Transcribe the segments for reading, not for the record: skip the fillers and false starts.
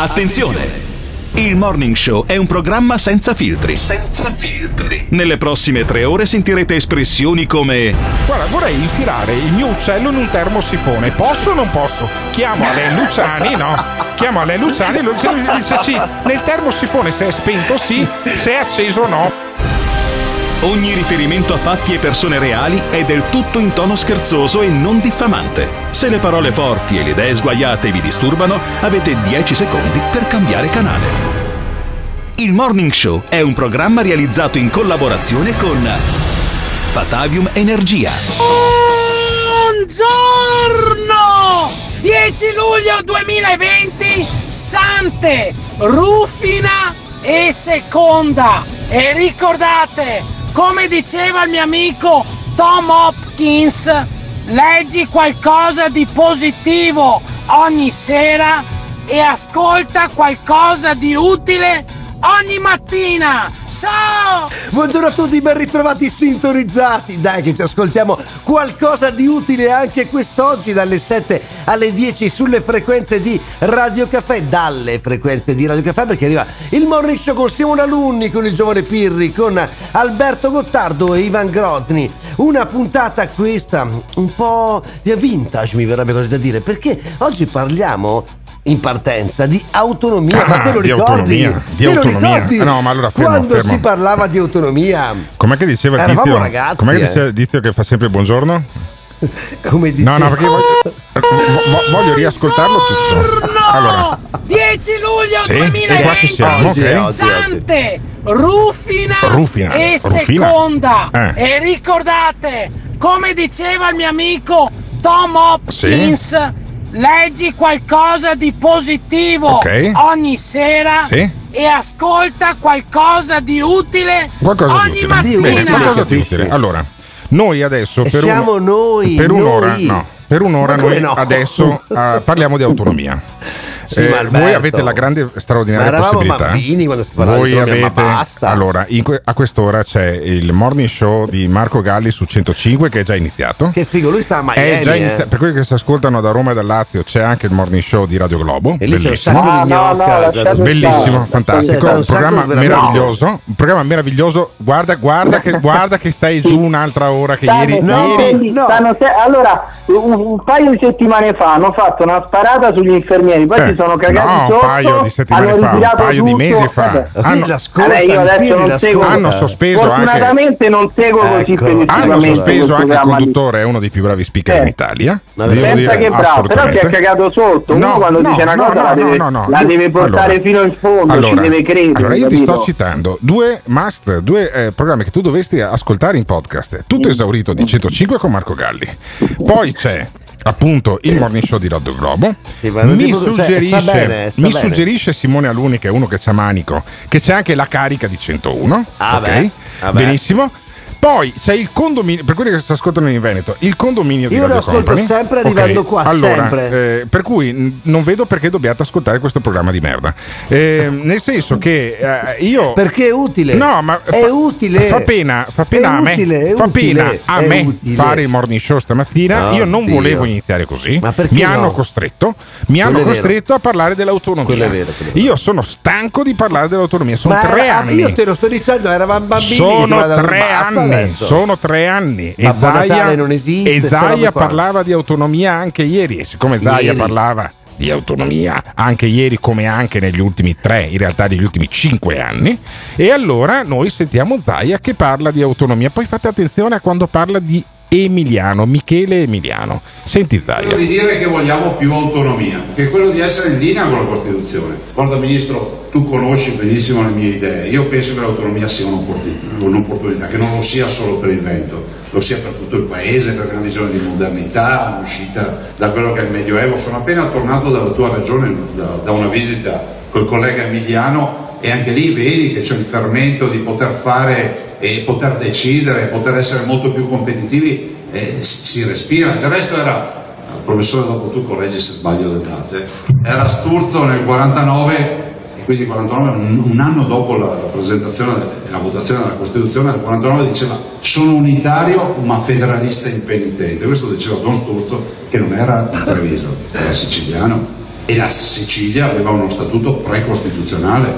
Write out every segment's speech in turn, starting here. Attenzione! Il Morning Show è un programma senza filtri. Senza filtri. Nelle prossime 3 ore sentirete espressioni come: guarda, vorrei infilare il mio uccello in un termosifone. Posso o non posso? Chiamo Ale Luciani, no? Chiamo Ale Luciani e lui dice sì. Nel termosifone se è spento sì, se è acceso no. Ogni riferimento a fatti e persone reali è del tutto in tono scherzoso e non diffamante. Se le parole forti e le idee sguaiate vi disturbano, avete 10 secondi per cambiare canale. Il Morning Show è un programma realizzato in collaborazione con Patavium Energia. Buongiorno! 10 luglio 2020, Sante, Rufina e Seconda. E ricordate, come diceva il mio amico Tom Hopkins, leggi qualcosa di positivo ogni sera e ascolta qualcosa di utile ogni mattina. Ciao! Buongiorno a tutti, ben ritrovati, sintonizzati. Dai che ci ascoltiamo qualcosa di utile anche quest'oggi dalle 7 alle 10 sulle frequenze di Radio Caffè. Dalle frequenze di Radio Caffè, perché arriva il Morning Show con Simone Alunni, con il giovane Pirri, con Alberto Gottardo e Ivan Grozni. Una puntata questa un po' vintage, mi verrebbe così da dire, perché oggi parliamo in partenza di autonomia. Ma te lo ricordi? Autonomia. No, ma allora fermo. Si parlava di autonomia, com'è che diceva il tizio? Eravamo ragazzi, com'è che diceva il tizio che fa sempre buongiorno? Come dice? No, perché voglio riascoltarlo tutto. Allora, 10 luglio 2020, e qua ci siamo, ok. Sante, Rufina e Seconda. E ricordate, come diceva il mio amico Tom Hopkins, leggi qualcosa di positivo ogni sera e ascolta qualcosa di utile ogni mattina. Bene, qualcosa di utile. Allora, noi adesso per un'ora adesso parliamo di autonomia. Sì, voi avete la grande straordinaria possibilità. Voi avete, allora, a quest'ora c'è il Morning Show di Marco Galli su 105 che è già iniziato. Che figo, lui sta a Miami. Per quelli che si ascoltano da Roma e dal Lazio c'è anche il Morning Show di Radio Globo. E lì bellissimo, c'è bellissimo, fantastico, un programma meraviglioso, un programma meraviglioso. Guarda che stai giù un'altra ora che allora un paio di settimane fa hanno fatto una sparata sugli infermieri, poi ci sono cagati sotto, un paio di settimane fa, un paio di mesi fa. Hanno sospeso fortunatamente anche, non seguo così hanno sospeso anche il conduttore, è uno dei più bravi speaker in Italia. Pensa che bravo, però si è cagato sotto. Uno quando dice una cosa la deve portare fino in fondo, ci deve credere. Allora io ti sto citando due programmi che tu dovresti ascoltare in podcast. Tutto esaurito di 105 con Marco Galli. Poi c'è appunto il Morning Show di Radio Globo. Mi suggerisce Simone Alunni, che è uno che c'ha manico, che c'è anche la carica di 101. Benissimo. Poi c'è il condominio, per quelli che si ascoltano in Veneto, il condominio di Radio Company. Io lo ascolto sempre arrivando qua, allora, sempre. Per cui non vedo perché dobbiate ascoltare questo programma di merda. Nel senso che io... Perché è utile. No, ma è utile. Fa pena a me fare il Morning Show stamattina. Io non volevo iniziare così. Ma perché Mi hanno costretto a parlare dell'autonomia. Io sono stanco di parlare dell'autonomia. Sono 3 anni. Io te lo sto dicendo, eravamo bambini. Sono tre anni e Zaia non esiste, e Zaia parlava di autonomia anche ieri, e siccome Zaia parlava di autonomia anche ieri, come anche negli ultimi 3, in realtà negli ultimi 5 anni, e allora noi sentiamo Zaia che parla di autonomia. Poi fate attenzione a quando parla di Michele Emiliano. Senti Zaia. Quello di dire che vogliamo più autonomia, che è quello di essere in linea con la Costituzione. Guarda Ministro, tu conosci benissimo le mie idee. Io penso che l'autonomia sia un'opportunità, che non lo sia solo per il Veneto, lo sia per tutto il paese, perché è una visione di modernità, un'uscita da quello che è il Medioevo. Sono appena tornato dalla tua regione, da una visita col collega Emiliano, e anche lì vedi che c'è il fermento di poter fare e poter decidere, poter essere molto più competitivi, si respira. Il resto era, professore, dopo tu correggi se sbaglio le date, era Sturzo nel 49, e quindi 49, un anno dopo la presentazione e la votazione della Costituzione del 49, diceva: sono unitario ma federalista impenitente. Questo diceva Don Sturzo, che non era un treviso, era siciliano. e la Sicilia aveva uno statuto precostituzionale,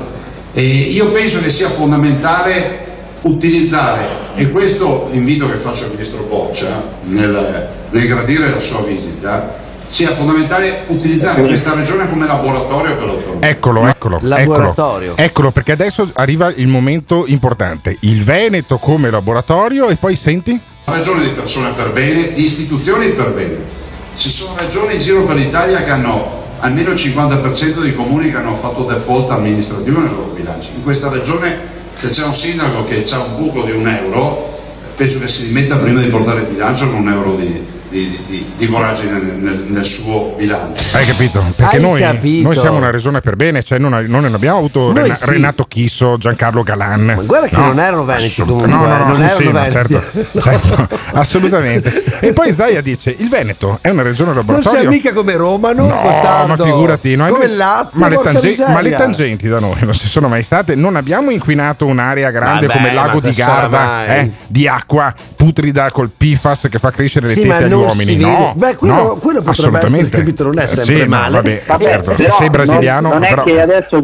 e io penso che sia fondamentale utilizzare, e questo invito che faccio al Ministro Boccia nel gradire la sua visita, sia fondamentale utilizzare questa regione come laboratorio per l'autonomia. Eccolo, perché adesso arriva il momento importante, il Veneto come laboratorio, e poi senti? Una regione di persone per bene, di istituzioni per bene. Ci sono regioni in giro per l'Italia che hanno almeno il 50% dei comuni che hanno fatto default amministrativo nei loro bilanci. In questa regione, se c'è un sindaco che ha un buco di €1, penso che si dimetta prima di portare il bilancio con €1 di voragine nel suo bilancio. Hai capito? Perché noi siamo una regione per bene, cioè non abbiamo avuto Renato Chisso, Giancarlo Galan. Ma guarda che non erano veneti comunque. No, certo, assolutamente. E poi Zaia dice: il Veneto è una regione laboratorio. Non c'è mica come Roma, ma figurati, come il Lazio, ma le tangenti da noi non ci sono mai state. Non abbiamo inquinato un'area grande come Lago di Garda, di acqua putrida col PFAS che fa crescere le tette agli uomini. Quello potrebbe essere, capito, non è sempre male. Vabbè, certo, però, sei brasiliano. Non è che adesso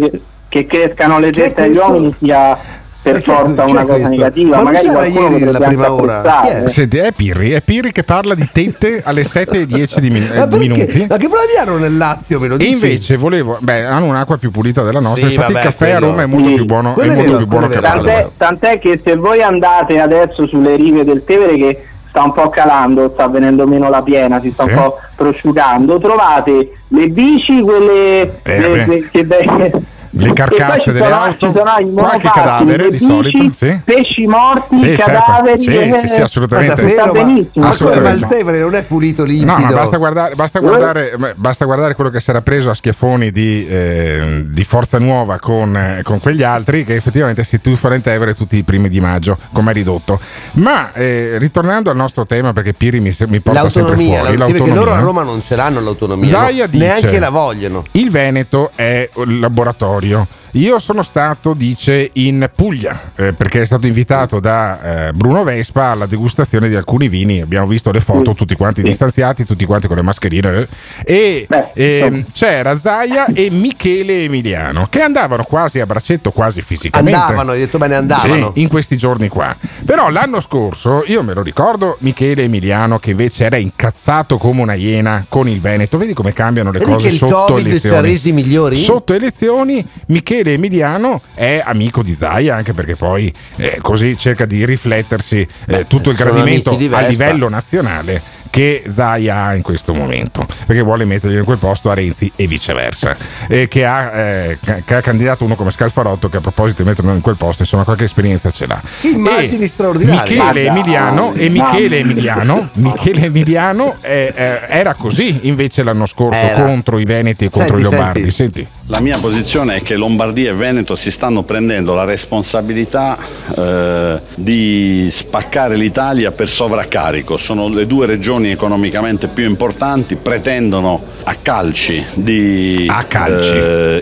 che crescano le tette agli uomini sia per forza una cosa negativa. Ma magari qualcuno ieri la prima ora. Senti, è Pirri che parla di tette alle 7:10 minuti. Ma che problemi hanno nel Lazio, me lo dici? E invece hanno un'acqua più pulita della nostra, infatti il caffè a Roma è molto più buono, è molto più buono che a... Tant'è che se voi andate adesso sulle rive del Tevere, che sta un po' calando, sta venendo meno la piena, si sta un po' prosciugando, trovate le bici, quelle le carcasse delle auto, qualche cadavere di solito, pesci morti, cadaveri, sì, assolutamente. Ma il Tevere non è pulito, limpido. No, basta guardare quello che si era preso a schiaffoni di Forza Nuova con quegli altri, che effettivamente si tuffano in Tevere tutti i primi di maggio, com'è ridotto. Ma ritornando al nostro tema, perché Pirri mi porta sempre fuori l'autonomia, perché loro a Roma non ce l'hanno l'autonomia, neanche la vogliono. Il Veneto è il laboratorio. Io sono stato, dice, in Puglia, perché è stato invitato da Bruno Vespa alla degustazione di alcuni vini. Abbiamo visto le foto, tutti quanti distanziati, tutti quanti con le mascherine, c'era Zaia e Michele Emiliano, che andavano quasi a braccetto, quasi fisicamente. Andavano in questi giorni qua. Però l'anno scorso, io me lo ricordo, Michele Emiliano che invece era incazzato come una iena con il Veneto. Vedi come cambiano le cose sotto elezioni. Sotto elezioni Michele Emiliano è amico di Zaia, anche perché poi così cerca di riflettersi tutto il gradimento a livello nazionale che Zaia ha in questo momento, perché vuole mettergli in quel posto a Renzi e viceversa, che ha candidato uno come Scalfarotto, che a proposito di metterlo in quel posto, insomma, qualche esperienza ce l'ha. Immagini straordinarie. Michele Emiliano era così invece l'anno scorso contro i veneti e contro i lombardi. Senti. La mia posizione è che Lombardia e Veneto si stanno prendendo la responsabilità di spaccare l'Italia per sovraccarico. Sono le due regioni economicamente più importanti, pretendono a calci.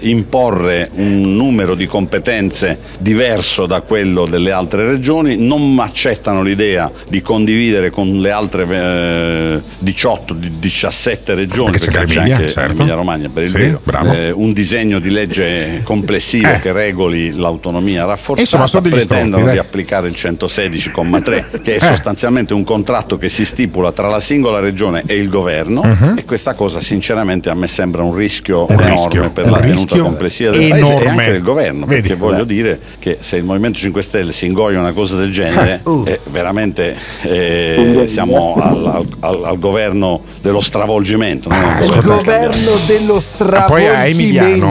Imporre un numero di competenze diverso da quello delle altre regioni, non accettano l'idea di condividere con le altre 17 regioni, perché c'è anche Emilia Romagna per il vero, un disegno di legge complessivo che regoli l'autonomia rafforzata. Pretendono di applicare il 116,3 che è sostanzialmente un contratto che si stipula tra la singola regione e il governo, e questa cosa sinceramente a me sembra un rischio enorme per la tenuta complessiva del paese e anche del governo, perché voglio dire che se il Movimento 5 Stelle si ingoia una cosa del genere veramente siamo al governo dello stravolgimento, il governo dello stravolgimento.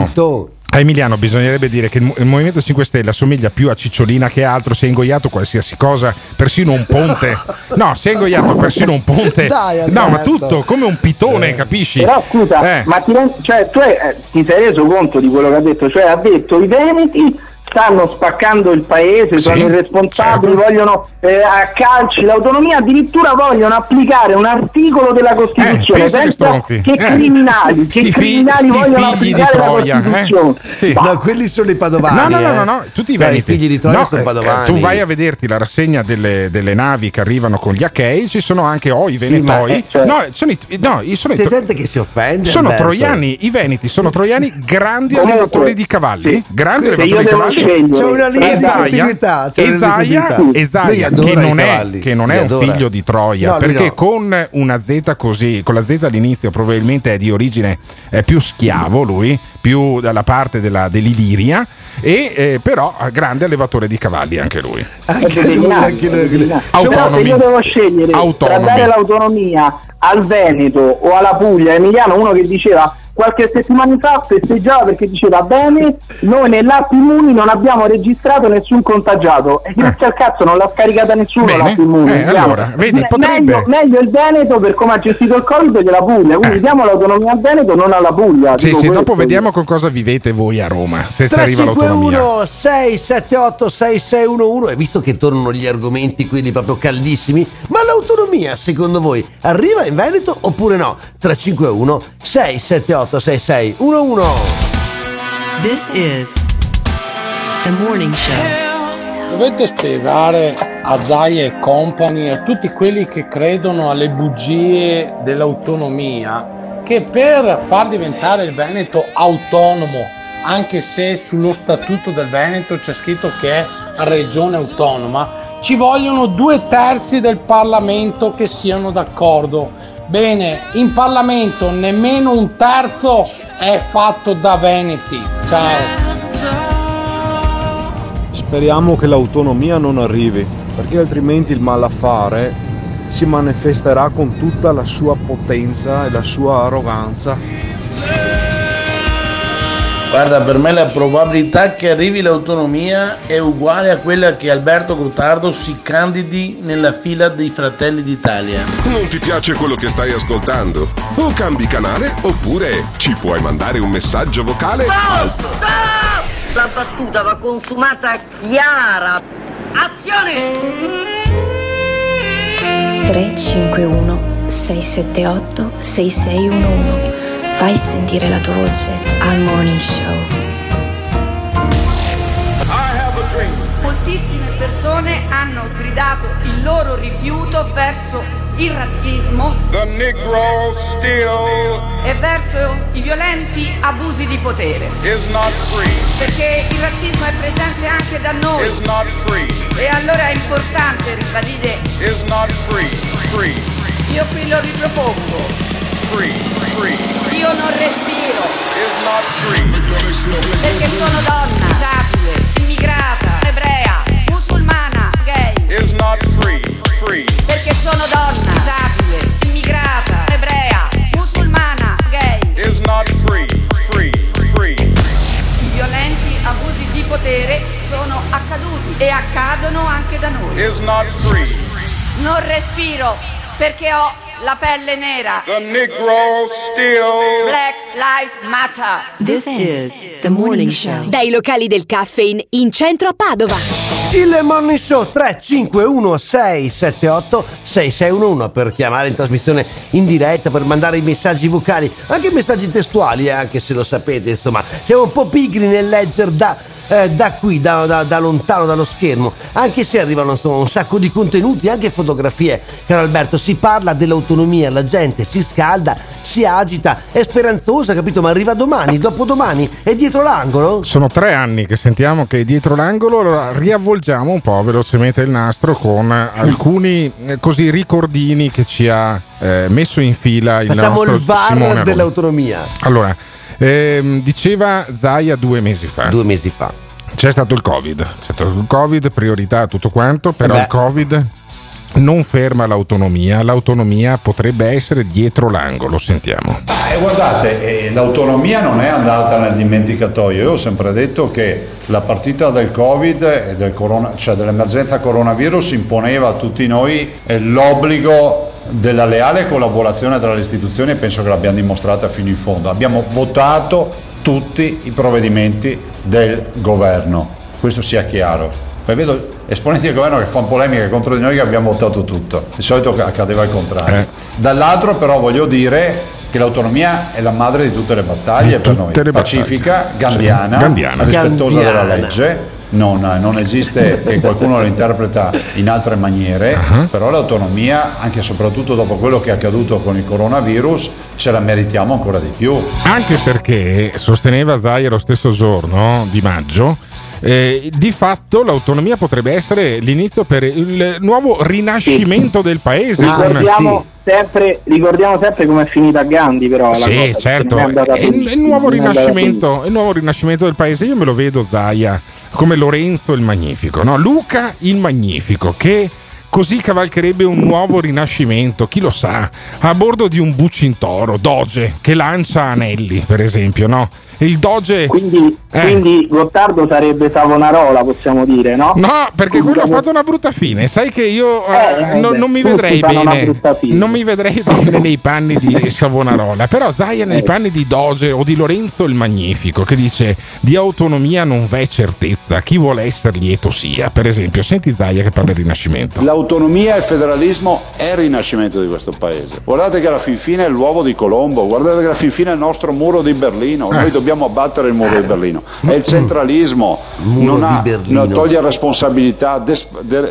A Emiliano bisognerebbe dire che il Movimento 5 Stelle assomiglia più a Cicciolina che altro, si è ingoiato qualsiasi cosa, persino un ponte. No, si è ingoiato persino un ponte. No, ma tutto come un pitone, capisci? Però scusa, ma tu ti sei reso conto di quello che ha detto? Cioè ha detto i veneti stanno spaccando il paese, sono irresponsabili, vogliono a calci l'autonomia, addirittura vogliono applicare un articolo della Costituzione. Pensa che criminali, che criminali vogliono applicare la Costituzione. Sì. No, quelli sono i padovani. No, tutti i veneti. Figli di Troia sono padovani. Tu vai a vederti la rassegna delle navi che arrivano con gli achei, ci sono anche i venetoi. Sente che si offende. Sono Alberto. Troiani, i veneti sono troiani, grandi allevatori di cavalli. Sì. Grandi allevatori di cavalli. C'è una linea di continuità. E Zaia, che non è un figlio di Troia, perché con una Z così, con la Z all'inizio, probabilmente è di origine, è più schiavo lui, più dalla parte dell'Illiria, però grande allevatore di cavalli anche lui. Autonomi. Io devo scegliere tra dare l'autonomia al Veneto o alla Puglia, Emiliano, uno che diceva qualche settimana fa, festeggiava perché diceva: bene, noi nell'app Immuni non abbiamo registrato nessun contagiato, e grazie al cazzo non l'ha scaricata nessuno. Bene, l'app Immuni, allora, vedi, potrebbe... meglio il Veneto per come ha gestito il Covid che la Puglia, quindi diamo l'autonomia al Veneto, non alla Puglia. Sì, sì, dopo vediamo con cosa vivete voi a Roma, se arriva l'autonomia. 351-678-6611, e visto che tornano gli argomenti quelli proprio caldissimi, ma l'autonomia secondo voi arriva in Veneto oppure no? 351-678 86611. This is the morning show. Dovete spiegare a Zaia e Company, a tutti quelli che credono alle bugie dell'autonomia, che per far diventare il Veneto autonomo, anche se sullo statuto del Veneto c'è scritto che è regione autonoma, ci vogliono 2/3 del Parlamento che siano d'accordo. Bene, in Parlamento nemmeno 1/3 è fatto da veneti. Ciao. Speriamo che l'autonomia non arrivi, perché altrimenti il malaffare si manifesterà con tutta la sua potenza e la sua arroganza. Guarda, per me la probabilità che arrivi l'autonomia è uguale a quella che Alberto Gottardo si candidi nella fila dei Fratelli d'Italia. Non ti piace quello che stai ascoltando? O cambi canale, oppure ci puoi mandare un messaggio vocale. Stop! Stop! La battuta va consumata chiara. Azione! 351-678-6611. Fai sentire la tua voce al Morning Show. I have a dream. Moltissime persone hanno gridato il loro rifiuto verso il razzismo, the Negro still, e verso i violenti abusi di potere. Is not free. Perché il razzismo è presente anche da noi. Is not free. E allora è importante ribadire. Is not free. Free. Io qui lo ripropongo. Free. Io non respiro. It's not free. Perché sono donna, disabile, immigrata, ebrea, musulmana, gay. It's not free. Free. Perché sono donna, disabile, immigrata, ebrea, musulmana, gay. It's not free. Free. I violenti abusi di potere sono accaduti e accadono anche da noi. It's not free. Non respiro perché ho la pelle nera. The Negro still. Black Lives Matter. This is the Morning Show. Dai locali del Caffè in centro a Padova. Il Morning Show 351-678-6611 per chiamare in trasmissione in diretta, per mandare i messaggi vocali, anche messaggi testuali, anche se lo sapete, insomma, siamo un po' pigri nel leggere da qui, da lontano dallo schermo, anche se arrivano insomma un sacco di contenuti, anche fotografie. Caro Alberto, si parla dell'autonomia, la gente si scalda, si agita, è speranzosa, capito, ma arriva domani, dopodomani, è dietro l'angolo. Sono 3 anni che sentiamo che è dietro l'angolo. Allora riavvolgiamo un po' velocemente il nastro con alcuni così ricordini che ci ha messo in fila il nostro Simone. Facciamo il VAR dell'autonomia. Allora, diceva Zaia 2 mesi fa. 2 mesi fa c'è stato il Covid, priorità tutto quanto, però il Covid non ferma l'autonomia. L'autonomia potrebbe essere dietro l'angolo, sentiamo. Guardate, l'autonomia non è andata nel dimenticatoio. Io ho sempre detto che la partita del Covid e cioè dell'emergenza coronavirus imponeva a tutti noi l'obbligo della leale collaborazione tra le istituzioni, e penso che l'abbiamo dimostrata fino in fondo. Abbiamo votato tutti i provvedimenti del governo. questo sia chiaro. Poi vedo esponenti del governo che fanno polemiche contro di noi che abbiamo votato tutto, di solito accadeva il contrario. Dall'altro però voglio dire che l'autonomia è la madre di tutte le battaglie per noi, pacifica, gandhiana, rispettosa della legge. Non esiste che qualcuno lo interpreta in altre maniere, però l'autonomia, anche e soprattutto dopo quello che è accaduto con il coronavirus, ce la meritiamo ancora di più. Anche perché, sosteneva Zaia lo stesso giorno di maggio, di fatto l'autonomia potrebbe essere l'inizio per il nuovo rinascimento del paese. Ricordiamo sempre come è finita Gandhi, però sì, la certo, il nuovo rinascimento del paese. Io me lo vedo Zaia come Lorenzo il Magnifico, no? Luca il Magnifico, che così cavalcherebbe un nuovo rinascimento, chi lo sa, a bordo di un Bucintoro, Doge, che lancia anelli, per esempio, no? Il Doge. Quindi Gottardo sarebbe Savonarola, possiamo dire, no? No, perché quello ha fatto una brutta fine. Sai che io non mi vedrei bene. Non mi vedrei bene nei panni di Savonarola. Però Zaia nei panni di Doge o di Lorenzo il Magnifico, che dice di autonomia non v'è certezza, chi vuole essere lieto sia. Per esempio, senti Zaia che parla di rinascimento. L'autonomia e il federalismo è il rinascimento di questo paese. Guardate che alla fin fine è l'uovo di Colombo, guardate che alla fin fine è il nostro muro di Berlino. Noi dobbiamo abbattere il muro di Berlino. È il centralismo, non toglie responsabilità,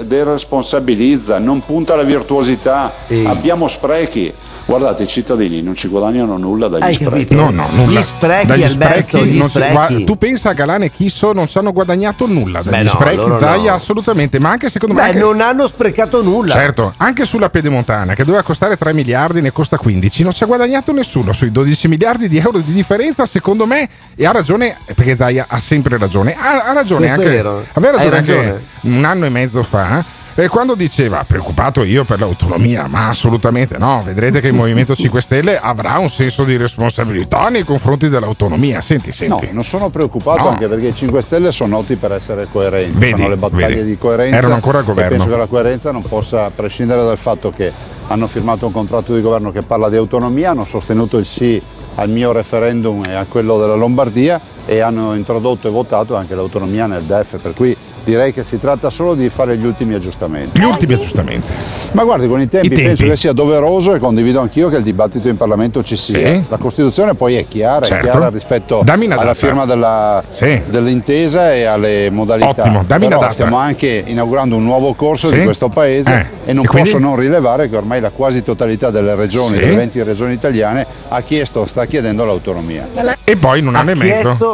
deresponsabilizza, non punta alla virtuosità. Abbiamo sprechi. Guardate, i cittadini non ci guadagnano nulla dagli sprechi. Nulla. Gli sprechi, dagli Alberto, sprechi, gli sprechi. Tu pensa a Galan e Chisso non ci hanno guadagnato nulla dagli sprechi, Zaia, no. Assolutamente, ma anche secondo me non hanno sprecato nulla. Certo, anche sulla Pedemontana, che doveva costare 3 miliardi, ne costa 15, non ci ha guadagnato nessuno sui 12 miliardi di euro di differenza, secondo me, e ha ragione, perché Zaia ha sempre ragione. Ha ragione questo anche. È vero. Aveva ragione anche un anno e mezzo fa. E quando diceva preoccupato io per l'autonomia, ma assolutamente no, vedrete che il Movimento 5 Stelle avrà un senso di responsabilità nei confronti dell'autonomia. Senti. No, non sono preoccupato, anche perché i 5 Stelle sono noti per essere coerenti, fanno le battaglie di coerenza. Erano ancora al governo. E penso che la coerenza non possa prescindere dal fatto che hanno firmato un contratto di governo che parla di autonomia, hanno sostenuto il sì al mio referendum e a quello della Lombardia e hanno introdotto e votato anche l'autonomia nel DEF, per cui direi che si tratta solo di fare gli ultimi aggiustamenti. Ma guardi, con i tempi penso che sia doveroso e condivido anch'io che il dibattito in Parlamento ci sia. Sì. La Costituzione poi è chiara, certo. È chiara rispetto alla firma dell'intesa e alle modalità. Ottimo, dammi una data. Stiamo anche inaugurando un nuovo corso di questo Paese e non posso non rilevare che ormai la quasi totalità delle regioni, delle 20 regioni italiane, ha chiesto, sta chiedendo l'autonomia. E poi in un anno e mezzo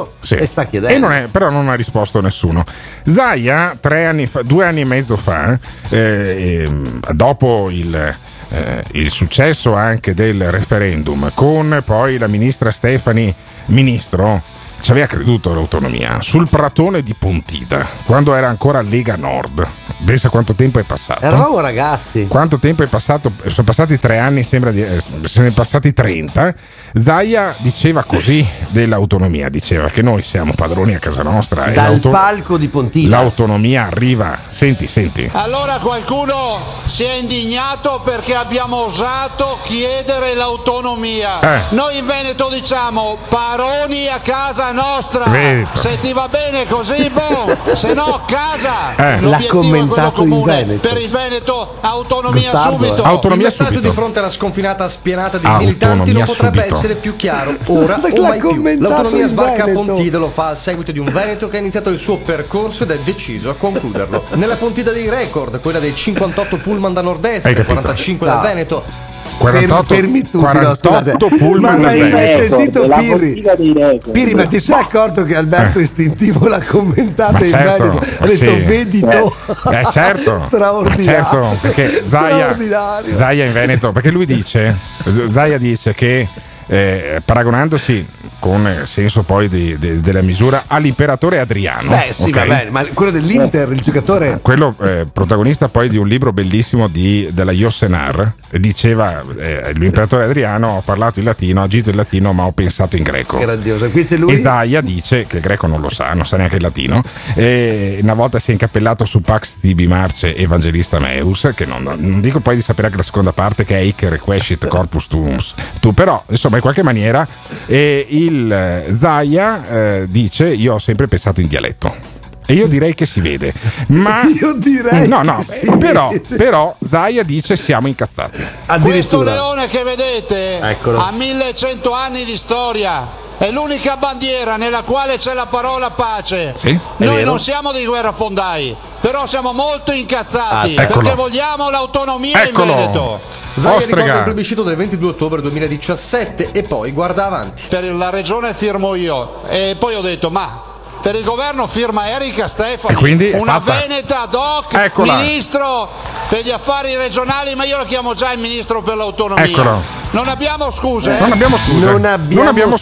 però non ha risposto nessuno. Zaia 2 anni e mezzo fa, dopo il successo anche del referendum, con poi la ministra Stefani ministro, ci aveva creduto l'autonomia sul pratone di Pontida quando era ancora Lega Nord. Pensa quanto tempo è passato. Eravamo ragazzi. Quanto tempo è passato? Sono passati 3 anni, sembra se ne è passati 30. Zaia diceva così dell'autonomia, diceva che noi siamo padroni a casa nostra. Dal palco di Pontida. L'autonomia arriva. Senti. Allora qualcuno si è indignato perché abbiamo osato chiedere l'autonomia. Noi in Veneto diciamo padroni a casa nostra, se ti va bene così, boh, se no casa. L'ha commentato in Veneto. Per il Veneto autonomia Gottardo, subito. Autonomia il messaggio subito. Di fronte alla sconfinata spianata dei militanti non potrebbe essere più chiaro ora o mai più. L'autonomia sbarca a Pontida, lo fa al seguito di un Veneto che ha iniziato il suo percorso ed è deciso a concluderlo. Nella Pontida dei record, quella dei 58 pullman da nord-est, 45 da Veneto. 48 pullman. Ma hai sentito Pirri? Ma ti sei accorto che Alberto Istintivo l'ha commentata in merito? Ha detto vedito straordinario. Certo, perché Zaia in Veneto, perché lui dice che paragonandosi con senso poi della misura all'imperatore Adriano. Va bene, ma quello dell'Inter, il giocatore. Quello protagonista poi di un libro bellissimo della Yosenar, diceva l'imperatore Adriano, ho parlato in latino, ho agito in latino, ma ho pensato in greco. Grandioso. Qui c'è lui. E Zaia dice che il greco non lo sa, non sa neanche il latino. E una volta si è incappellato su Pax Tibi Marce Evangelista Meus, che non dico poi di sapere anche la seconda parte, che è hic requescit corpus tu, però insomma in qualche maniera il Zaia dice io ho sempre pensato in dialetto. e io direi che si vede, ma io direi però Zaia dice siamo incazzati. Questo leone che vedete ha 1100 anni di storia, è l'unica bandiera nella quale c'è la parola pace. Sì, noi non siamo dei guerrafondai, però siamo molto incazzati perché vogliamo l'autonomia in Veneto. Zaia ricorda il plebiscito del 22 ottobre 2017 e poi guarda avanti. Per la regione firmo io e poi ho detto ma per il governo firma Erika Stefani, quindi una veneta ad hoc, ministro per gli affari regionali, ma io lo chiamo già il ministro per l'autonomia. Non abbiamo scuse. Non abbiamo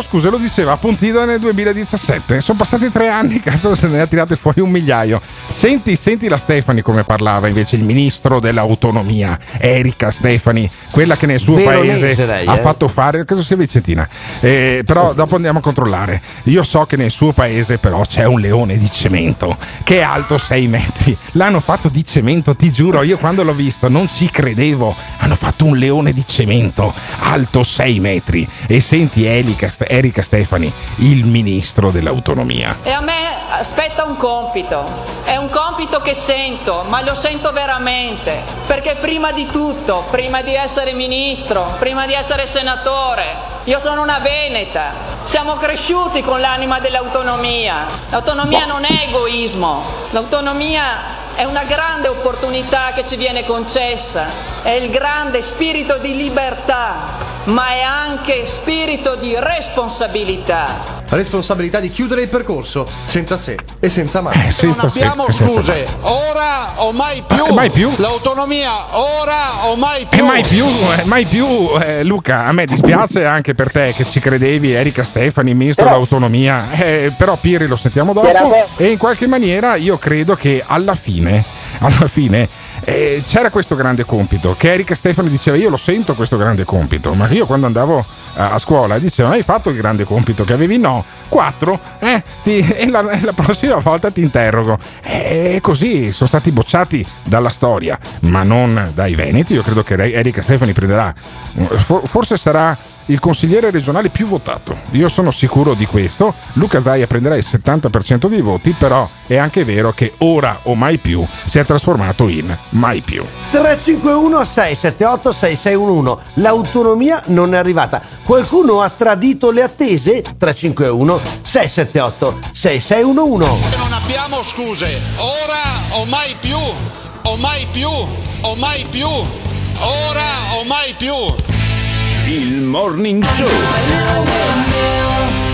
scuse, lo diceva a Pontida nel 2017. Sono passati 3 anni, cazzo, se ne ha tirate fuori un migliaio. Senti la Stefani come parlava invece il ministro dell'autonomia, Erika Stefani, quella che nel suo paese ha fatto fare, credo sia vicentina. Però dopo andiamo a controllare. Io so che nel suo paese però c'è un leone di cemento che è alto 6 metri. L'hanno fatto di cemento, ti giuro, io quando l'ho visto non ci credevo. Hanno fatto un leone di cemento alto 6 metri e senti Erika Stefani, il ministro dell'autonomia. E a me aspetta un compito, è un compito che sento, ma lo sento veramente, perché prima di tutto, prima di essere ministro, prima di essere senatore, io sono una veneta, siamo cresciuti con l'anima dell'autonomia. L'autonomia non è egoismo, l'autonomia è una grande opportunità che ci viene concessa, è il grande spirito di libertà, ma è anche spirito di responsabilità. Responsabilità di chiudere il percorso senza se e senza ma. Non abbiamo scuse, ora o mai più. Mai più. L'autonomia ora o mai più. E mai più, mai più. Luca, a me dispiace anche per te che ci credevi, Erika Stefani, ministro dell'autonomia. Però Pirri lo sentiamo dopo. E in qualche maniera io credo che alla fine c'era questo grande compito che Erika Stefani diceva, io lo sento questo grande compito, ma io quando andavo a scuola dicevo, hai fatto il grande compito che avevi? No, 4 e la prossima volta ti interrogo. E così sono stati bocciati dalla storia, ma non dai veneti. Io credo che Erika Stefani prenderà, forse sarà il consigliere regionale più votato, io sono sicuro di questo. Luca Zaia prenderà il 70% dei voti, però è anche vero che ora o mai più si è trasformato in mai più. 351-678-6611, l'autonomia non è arrivata, qualcuno ha tradito le attese? 351-678-6611. Non abbiamo scuse, ora o mai più, o mai più, o mai più, ora o mai più. Il Morning Show.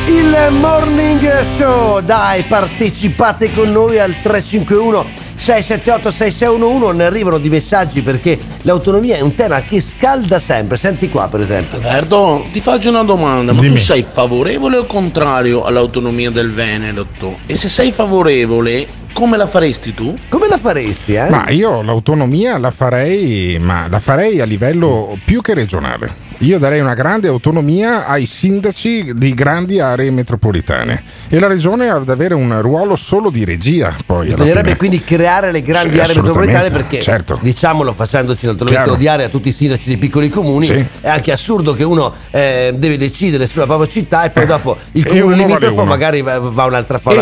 Il Morning Show, dai, partecipate con noi al 351-678-6611. Ne arrivano di messaggi perché l'autonomia è un tema che scalda sempre. Senti qua, per esempio. Alberto, ti faccio una domanda, ma dimmi, tu sei favorevole o contrario all'autonomia del Veneto? E se sei favorevole, come la faresti tu? Come la faresti, eh? Ma io l'autonomia la farei, ma la farei a livello più che regionale. Io darei una grande autonomia ai sindaci di grandi aree metropolitane e la regione ad avere un ruolo solo di regia. Poi bisognerebbe quindi creare le grandi aree metropolitane, perché diciamolo, facendoci l'autonomia odiare a tutti i sindaci dei piccoli comuni, è anche assurdo che uno deve decidere sulla propria città e poi dopo il comune limitrofo magari va un'altra cosa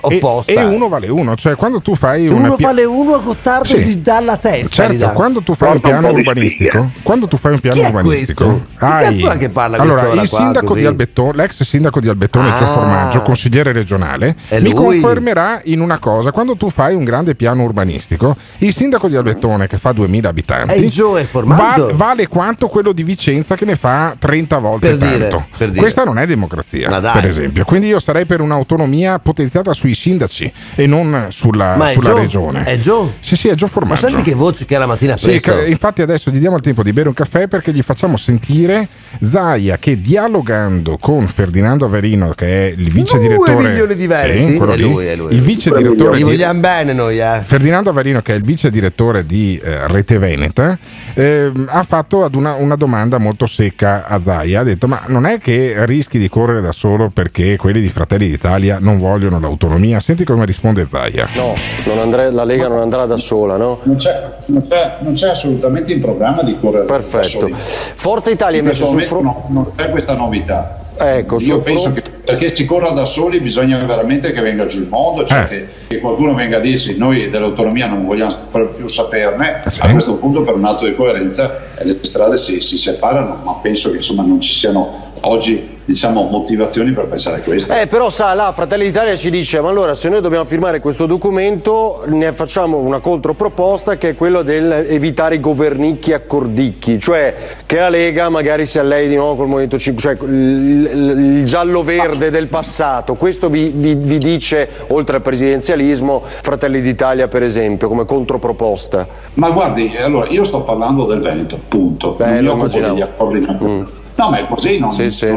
opposta. E uno vale uno, cioè quando tu fai uno vale uno a Gottardo ti dà la testa. Quando tu fai un piano urbanistico, che parla allora il sindaco di Albettone, l'ex sindaco di Albettone, Gio Formaggio, consigliere regionale, mi confermerà in una cosa: quando tu fai un grande piano urbanistico, il sindaco di Albettone che fa 2000 abitanti vale quanto quello di Vicenza che ne fa 30 volte tanto. Questa non è democrazia, per esempio. Quindi io sarei per un'autonomia potenziata sui sindaci e non sulla regione. È Gio? Sì, è Gio Formaggio. Ma senti che voce che ha la mattina presto. Infatti adesso gli diamo il tempo di bere un caffè perché gli facciamo sentire Zaia che, dialogando con Ferdinando Averino, che è il vice direttore, il vice direttore, li vogliamo bene noi, Ferdinando Averino che è il vice direttore di Rete Veneta, ha fatto ad una domanda molto secca a Zaia, ha detto ma non è che rischi di correre da solo perché quelli di Fratelli d'Italia non vogliono l'autonomia? Senti come risponde Zaia. No, la Lega non andrà da sola, no? Non c'è assolutamente il programma di correre da soli. Forza Italia invece sul fronte, non c'è questa novità. Ecco, io penso che perché si corra da soli bisogna veramente che venga giù il mondo, cioè che qualcuno venga a dirsi noi dell'autonomia non vogliamo più saperne, sì. A questo punto per un atto di coerenza le strade si separano, ma penso che insomma non ci siano oggi diciamo motivazioni per pensare a questo. Però sa, la Fratelli d'Italia ci dice, ma allora se noi dobbiamo firmare questo documento ne facciamo una controproposta che è quella del evitare i governicchi accordicchi, cioè che la Lega magari si allei di nuovo col Movimento 5, cioè il giallo-verde del passato, questo vi dice, oltre al presidenzialismo, Fratelli d'Italia per esempio, come controproposta? Ma guardi, allora io sto parlando del Veneto, punto. Beh, non mi occupo degli accordi. No, ma è così, non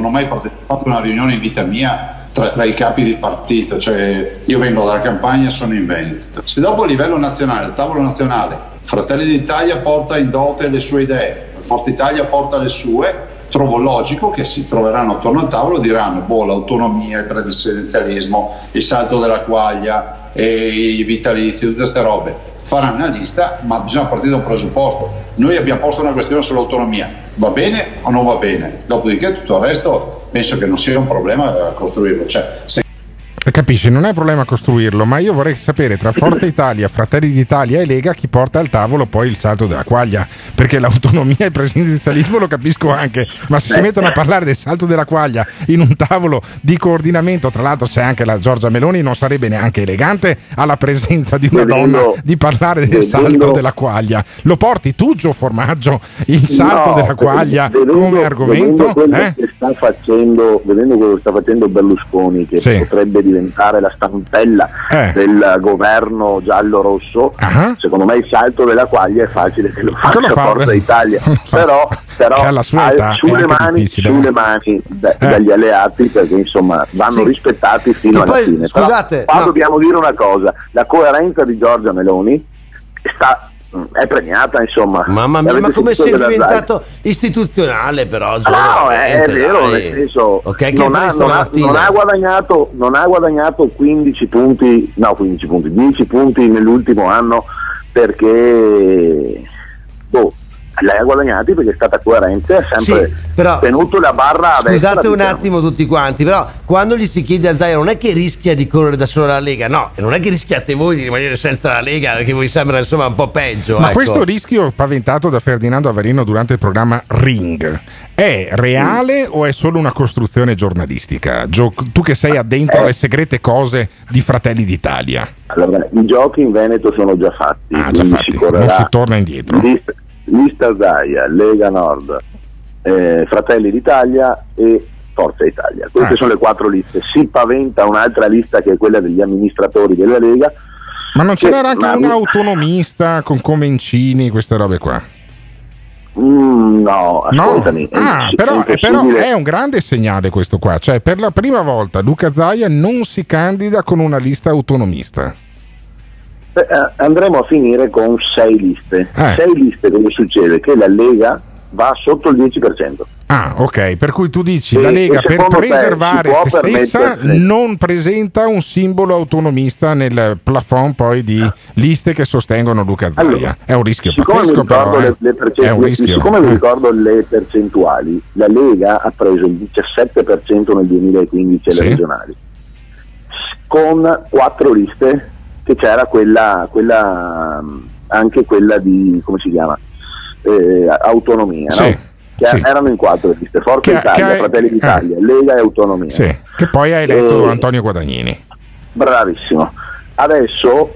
ho mai partecipato a una riunione in vita mia tra i capi di partito, cioè io vengo dalla Campania e sono in Veneto. Se dopo a livello nazionale, al tavolo nazionale, Fratelli d'Italia porta in dote le sue idee, Forza Italia porta le sue, trovo logico che si troveranno attorno al tavolo e diranno l'autonomia, il presidenzialismo, il salto della quaglia, i vitalizi, tutte queste robe. Faranno una lista, ma bisogna partire da un presupposto. Noi abbiamo posto una questione sull'autonomia, va bene o non va bene? Dopodiché tutto il resto penso che non sia un problema costruirlo. Cioè, capisci, non è un problema costruirlo, ma io vorrei sapere tra Forza Italia, Fratelli d'Italia e Lega chi porta al tavolo poi il salto della quaglia, perché l'autonomia e il presidenzialismo lo capisco anche, ma se si mettono a parlare del salto della quaglia in un tavolo di coordinamento, tra l'altro c'è anche la Giorgia Meloni, non sarebbe neanche elegante alla presenza di una donna di parlare del salto della quaglia. Lo porti tu, Gio Formaggio, il salto della quaglia come argomento? Vedendo quello che sta facendo Berlusconi, che potrebbe diventare la stampella del governo giallo-rosso, secondo me il salto della quaglia è facile che lo faccia Forza Italia, però ha sulle mani dagli alleati, perché insomma vanno rispettati fino alla fine. Scusate, però, dobbiamo dire una cosa: la coerenza di Giorgia Meloni è premiata, insomma. Mamma mia, ma come sei diventato istituzionale, però? No, è vero, nel senso non ha guadagnato 10 punti nell'ultimo anno, perché lei ha guadagnati perché è stata coerente, ha sempre tenuto la barra. Scusate un attimo tutti quanti, però quando gli si chiede al Zaia non è che rischia di correre da solo la Lega, no, non è che rischiate voi di rimanere senza la Lega, perché voi sembra insomma un po' peggio. Ma questo rischio paventato da Ferdinando Averino durante il programma Ring è reale o è solo una costruzione giornalistica? Tu che sei addentro alle segrete cose di Fratelli d'Italia. Allora, i giochi in Veneto sono già fatti, non si torna indietro. Lista Zaia, Lega Nord, Fratelli d'Italia e Forza Italia. Queste sono le quattro liste. Si paventa un'altra lista che è quella degli amministratori della Lega. Ma non ce n'era anche un autonomista con Comencini, queste robe qua? No, ascoltami. No. Però è un grande segnale questo qua. Cioè, per la prima volta Luca Zaia non si candida con una lista autonomista. Andremo a finire con 6 liste. 6 liste, come succede? Che la Lega va sotto il 10%. Ah, ok, per cui tu dici la Lega per preservare se stessa non presenta un simbolo autonomista nel plafond poi di liste che sostengono Luca Zaia. Allora, è un rischio pazzesco, però è un rischio. Siccome vi ricordo le percentuali, la Lega ha preso il 17% nel 2015 alle regionali, con 4 liste, che c'era quella di, come si chiama, autonomia, no? Che erano in 4 liste: Forza Italia, Fratelli d'Italia, Lega e Autonomia, che poi ha eletto Antonio Guadagnini. Bravissimo. Adesso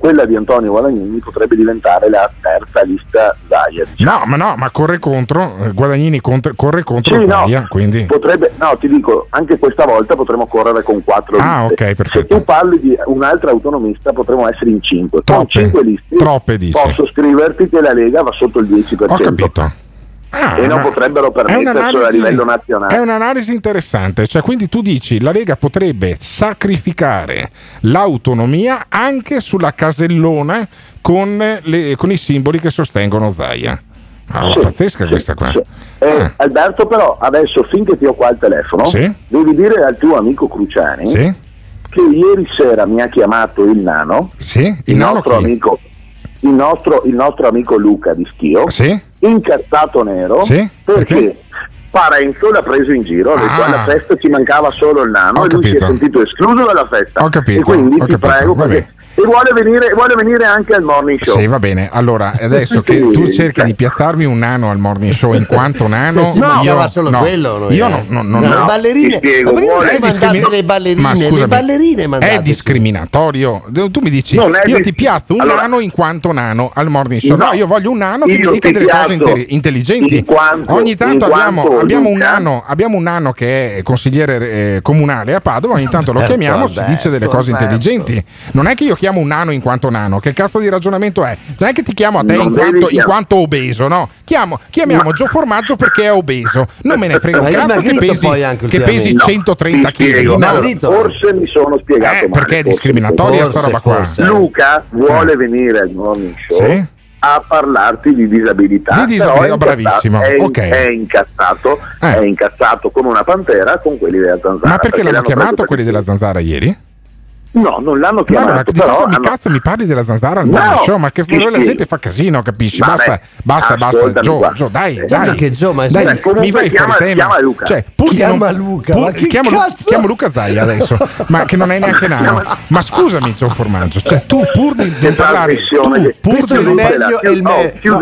quella di Antonio Guadagnini potrebbe diventare la terza lista Zaia, diciamo. No, ma corre contro Guadagnini, corre contro Zaia, quindi potrebbe, ti dico, anche questa volta potremmo correre con 4 liste. Ok, perfetto. Se tu parli di un'altra autonomista potremmo essere in 5. Con 5 liste posso scriverti che la Lega va sotto il 10%. Ho capito. E non potrebbero permetterselo a livello nazionale. È un'analisi interessante, cioè quindi tu dici la Lega potrebbe sacrificare l'autonomia anche sulla casellona con i simboli che sostengono Zaia. Pazzesca questa qua. Alberto, però adesso finché ti ho qua al telefono devi dire al tuo amico Cruciani che ieri sera mi ha chiamato il nano, il nostro amico Luca di Schio, incazzato nero, perché Parenzo l'ha preso in giro, alla festa ci mancava solo il nano, e lui si è sentito escluso dalla festa. Ho capito, e quindi ti prego, perché... E vuole venire anche al morning show. Sì, va bene. Allora, adesso che tu cerchi di piazzarmi un nano al morning show in quanto nano, no, io solo quello. Io no. Le ballerine, spiego, le ballerine, ma scusami, le ballerine mandate. È discriminatorio. Tu mi dici, io ti piazzo un nano in quanto nano al morning show. No, io voglio un nano che mi dica delle cose intelligenti. Ogni tanto abbiamo un nano che è consigliere comunale a Padova, ogni tanto lo chiamiamo, ci dice delle cose intelligenti. Non è che io chiamo un nano in quanto nano, che cazzo di ragionamento è? Non è che ti chiamo a te in quanto obeso, no? Chiamiamo Gio Formaggio perché è obeso, non me ne frega un cazzo che pesi 130 kg. Forse mi sono spiegato male, perché è discriminatoria sta roba qua. Luca vuole venire al morning show, sì? A parlarti di disabilità. Di disabilità, bravissimo. È incazzato come una pantera con quelli della Zanzara. Ma perché l'hanno chiamato quelli della Zanzara ieri? No, non l'hanno chiamato. Cazzo, mi parli della Zanzara al morning show? Ma che la gente fa casino, capisci? Basta. Gio, dai. Che Gio, dai, mi fai fuori tema. Cioè, chiama Luca. Chiamo Luca Zaia adesso, ma che non è neanche nano. Ma scusami, Gio Formaggio, cioè tu pur di non parlare, questo è il meglio e il meglio.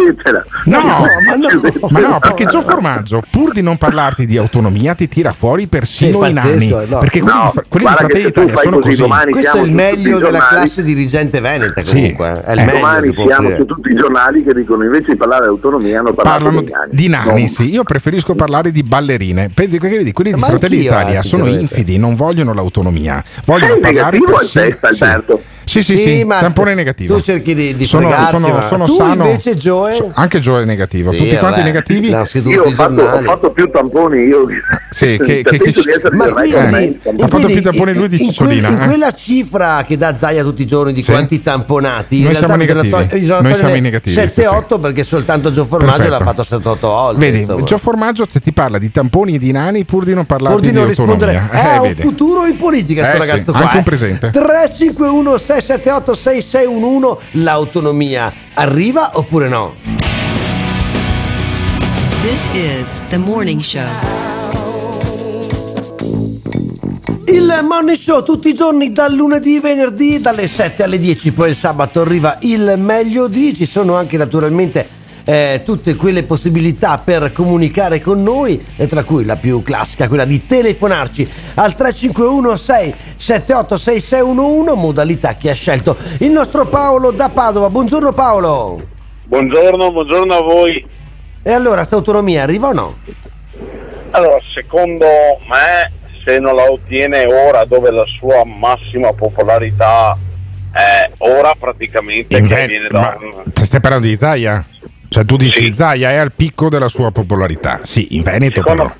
No, perché Gio Formaggio, pur di non parlarti di autonomia, ti tira fuori persino i nani, perché quelli di Fratelli d'Italia sono così. Questo è il meglio della classe dirigente veneta, comunque. Sì, domani siamo su tutti i giornali che dicono invece di parlare di autonomia parlano di nani. Sì, io preferisco parlare di ballerine. Quelli di Fratelli d'Italia sono infidi, non vogliono l'autonomia. Vogliono parlare per Alberto. Sì, tampone negativo. Tu cerchi di sono tu sano. Invece Joe, anche Joe è negativo, sì, tutti quanti negativi. Io ho fatto più tamponi io. Sì, ha fatto più tamponi lui di Cicciolina. In quella cifra che dà Zaia tutti i giorni di quanti tamponati, noi siamo negativi. Noi siamo i negativi. 7-8 perché soltanto Gio Formaggio l'ha fatto 7-8 volte. Vedi, Gio Formaggio se ti parla di tamponi e di nani pur di non parlare di autonomia. Ha un futuro in politica questo ragazzo qua. Anche un presente. 3-5-1-6 678-6611, l'autonomia arriva oppure no? This is the morning show. Il morning show tutti i giorni dal lunedì al venerdì dalle 7 alle 10, poi il sabato arriva il meglio di, ci sono anche naturalmente tutte quelle possibilità per comunicare con noi, tra cui la più classica, quella di telefonarci al 351-678-6611, modalità che ha scelto il nostro Paolo da Padova. Buongiorno Paolo. Buongiorno a voi. E allora sta autonomia arriva o no? Allora, secondo me, se non la ottiene ora, dove la sua massima popolarità è ora praticamente, che viene da stai parlando di Zaia? Cioè tu dici Zaia è al picco della sua popolarità, sì, in Veneto però.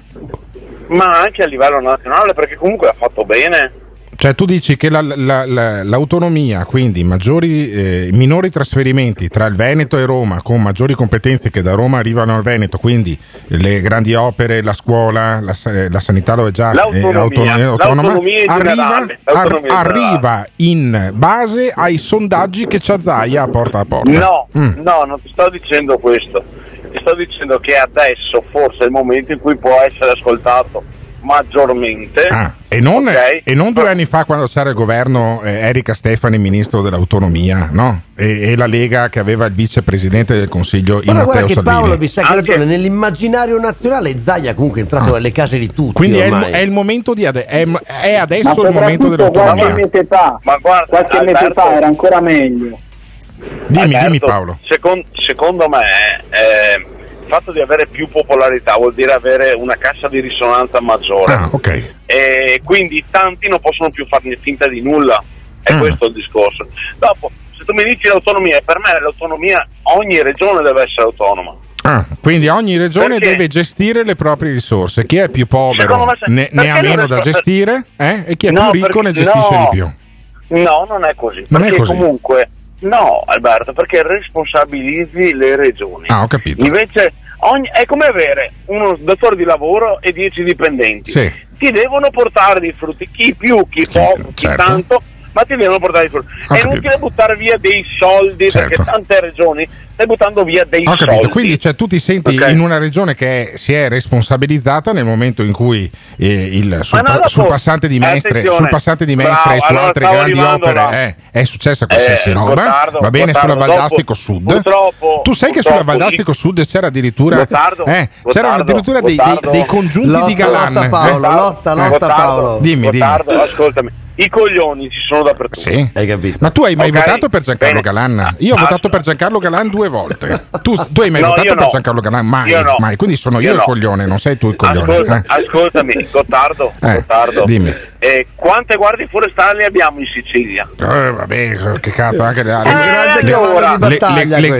Ma anche a livello nazionale, perché comunque ha fatto bene. Cioè tu dici che l'autonomia, quindi minori trasferimenti tra il Veneto e Roma, con maggiori competenze che da Roma arrivano al Veneto, quindi le grandi opere, la scuola, la sanità lo è già, l'autonomia arriva in base ai sondaggi che c'ha Zaia porta a porta. No, non ti sto dicendo questo, ti sto dicendo che adesso forse è il momento in cui può essere ascoltato maggiormente e non 2 anni fa, quando c'era il governo Erika Stefani ministro dell'autonomia, no? E la Lega che aveva il vicepresidente del Consiglio in Matteo Salvini. Paolo mi sa che ragione, nell'immaginario nazionale Zaia comunque è entrato nelle case di tutti, quindi è il momento di è adesso il momento dell'autonomia. Qualche mese fa era ancora meglio. Dimmi Paolo. Secondo me il fatto di avere più popolarità vuol dire avere una cassa di risonanza maggiore, e quindi tanti non possono più farne finta di nulla, è questo il discorso. Dopo, se tu mi dici l'autonomia, per me l'autonomia, ogni regione deve essere autonoma. Quindi ogni regione deve gestire le proprie risorse, chi è più povero ne ha meno da gestire e chi è più ricco ne gestisce di più. No, non è così, comunque... No, Alberto, perché responsabilizzi le regioni. Ho capito. Invece è come avere uno datore di lavoro e 10 dipendenti. Sì. Ti devono portare dei frutti, chi più, chi poco, chi tanto, ma ti devono portare sul. È inutile buttare via dei soldi, certo, perché tante regioni stai buttando via dei soldi. Ho capito, quindi cioè, tu ti senti in una regione che si è responsabilizzata nel momento in cui sul passante di Mestre e su altre grandi opere è successa qualsiasi roba. Va bene, sulla Valdastico Sud. Tu sai che sulla Valdastico Sud c'era addirittura dei congiunti di Galan. Lotta Paolo. Dimmi. Ascoltami. I coglioni ci sono dappertutto. Sì. Hai capito? Ma tu hai mai votato per Giancarlo Galan? Io ho votato per Giancarlo Galan 2 volte. Tu hai mai votato per Giancarlo Galan? Mai. Quindi sono io il coglione, non sei tu il coglione. Ascoltami, Gottardo. Dimmi. Quante guardie forestali abbiamo in Sicilia? Vabbè, che cazzo, anche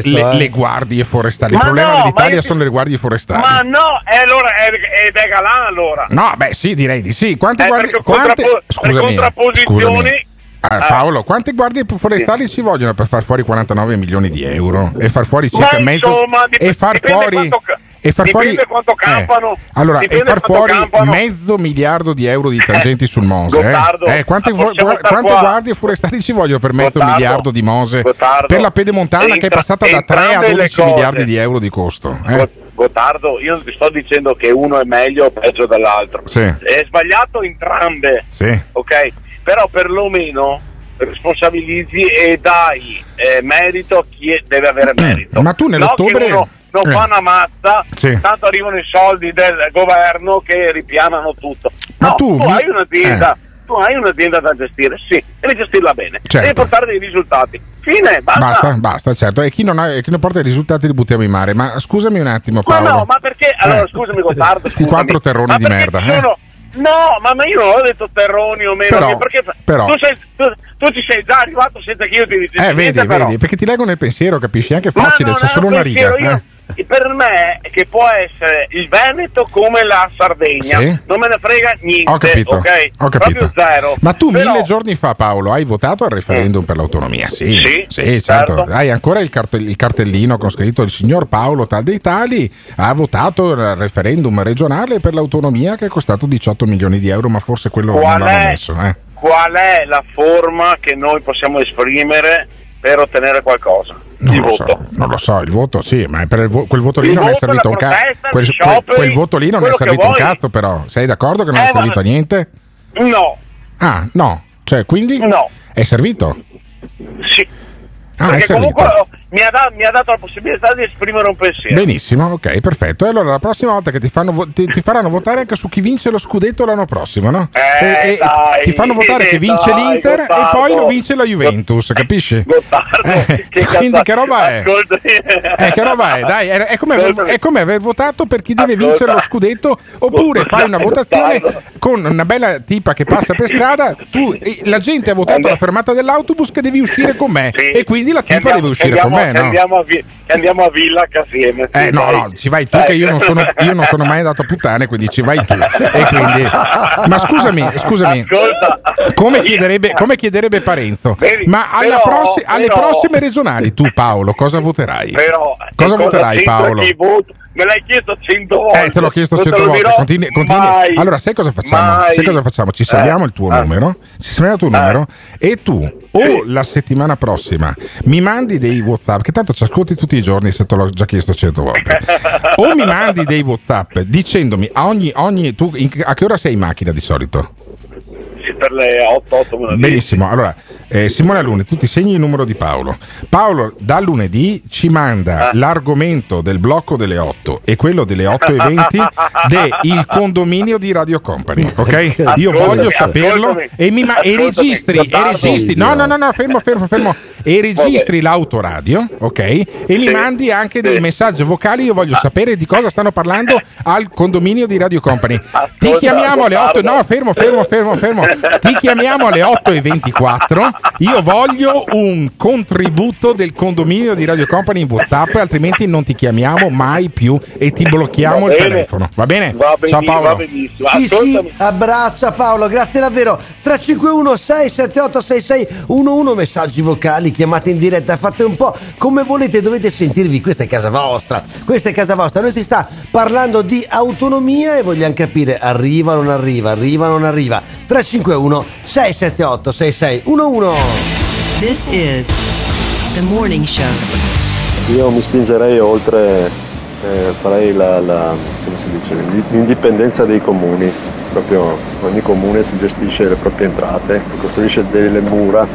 le guardie forestali. Il problema dell'Italia sono le guardie forestali. Ma no, allora è Galan allora. No, beh, sì, direi di sì. Quante guardie? Scusami. Scusami. Paolo, quante guardie forestali ci vogliono per far fuori 49 milioni di euro e far fuori circa mezzo e far fuori quanto campano, allora, e far fuori mezzo miliardo di euro di tangenti sul Mose. Quante guardie forestali ci vogliono per mezzo miliardo di Mose, per la Pedemontana che è passata da 3 a 12 miliardi di euro di costo? Gottardo, io non ti sto dicendo che uno è meglio o peggio dell'altro, sì, è sbagliato entrambe, sì, ok? Però perlomeno responsabilizzi e dai merito a chi deve avere merito. Ma tu nell'ottobre non fa una mazza, sì, tanto arrivano i soldi del governo che ripianano tutto. Ma tu hai un'azienda, tu hai un'azienda da gestire, sì, devi gestirla bene, certo, devi portare dei risultati. Fine, basta, certo. E chi non porta i risultati li buttiamo in mare. Ma scusami un attimo, Paolo. Ma perché? Allora, scusami, Gottardo. Questi 4 terroni di merda. Ma io non ho detto terroni o meno. Perché tu ci sei già arrivato senza che io ti dici. Vedi, perché ti leggo nel pensiero, capisci? È anche facile, c'è solo una riga. Per me, che può essere il Veneto come la Sardegna, sì, non me ne frega niente. Ho capito. Proprio zero. Ma tu mille giorni fa, Paolo, hai votato al referendum per l'autonomia? Sì, certo. Hai ancora il cartellino con scritto il signor Paolo tal dei tali ha votato al referendum regionale per l'autonomia che è costato 18 milioni di euro, ma forse quello non l'hanno messo. Qual è la forma che noi possiamo esprimere per ottenere qualcosa? Non lo so, il voto sì, ma per quel voto lì non è servito un cazzo. Quel voto lì non è servito un cazzo, però. Sei d'accordo che non è servito a niente? No. Ah, no. Cioè, quindi no. È servito? Sì. Perché è servito. Comunque mi ha dato la possibilità di esprimere un pensiero. Benissimo, ok, perfetto. E allora la prossima volta che ti faranno votare anche su chi vince lo scudetto l'anno prossimo, no? Dai, ti fanno votare che vince l'Inter e poi lo vince la Juventus, capisci? Quindi che roba è? Che roba è? Dai, è come aver votato per chi deve vincere lo scudetto, oppure fai una votazione con una bella tipa che passa per strada, la gente ha votato alla fermata dell'autobus che devi uscire con me, sì, e quindi la tipa deve uscire con me. Andiamo a Villa assieme. No, ci vai tu, che io non sono mai andato a puttane, quindi ci vai tu. E quindi, ma scusami. Ascolta. Come chiederebbe Parenzo? Vedi, ma alle prossime regionali tu, Paolo, cosa voterai? Cosa voterai Paolo? Me l'hai chiesto 100 volte. Te l'ho chiesto 100 volte. Continui. Allora, sai cosa facciamo? Ci salviamo il tuo numero. Ci salviamo il tuo numero. E tu la settimana prossima mi mandi dei WhatsApp, che tanto ci ascolti tutti i giorni, se te l'ho già chiesto 100 volte. O mi mandi dei WhatsApp dicendomi a ogni tu a che ora sei in macchina di solito? Per le 8. Benissimo, allora Simone Alunni, tu ti segni il numero di Paolo da lunedì ci manda l'argomento del blocco delle 8 e quello delle 8:20 del condominio di Radio Company, ok? Io voglio saperlo e registri. No, fermo. E registri l'autoradio, ok? E mi mandi anche dei messaggi vocali, io voglio sapere di cosa stanno parlando al condominio di Radio Company. Ti chiamiamo alle 8. No, fermo. Ti chiamiamo alle 8:24. Io voglio un contributo del condominio di Radio Company in WhatsApp, altrimenti non ti chiamiamo mai più e ti blocchiamo il telefono. Va bene? Ciao Paolo. Sì, abbraccia Paolo, grazie davvero. 351 678 6611, messaggi vocali vocali, chiamate in diretta, fate un po' come volete, dovete sentirvi, questa è casa vostra, questa è casa vostra. Noi si sta parlando di autonomia e vogliamo capire arriva o non arriva, arriva o non arriva. 351 678 6611. This is the morning show. Io mi spingerei oltre, farei l'indipendenza dei comuni. Proprio ogni comune si gestisce le proprie entrate, costruisce delle mura.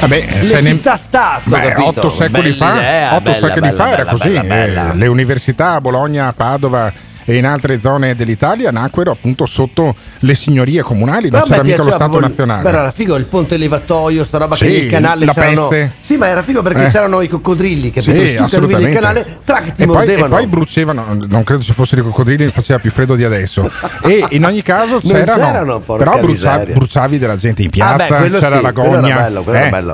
Vabbè, le città stato, beh, 8 secoli fa era così. Le università a Bologna, Padova e in altre zone dell'Italia nacquero appunto sotto le signorie comunali, non c'era mica lo Stato nazionale. Però era figo il ponte levatoio, sta roba, sì, che nel canale c'erano. Peste. Sì, ma era figo perché c'erano i coccodrilli, capito? Sì, assolutamente. Il canale, e poi bruciavano, non credo ci fossero i coccodrilli, faceva più freddo di adesso. E in ogni caso c'erano però bruciavi della gente in piazza, c'era la gogna,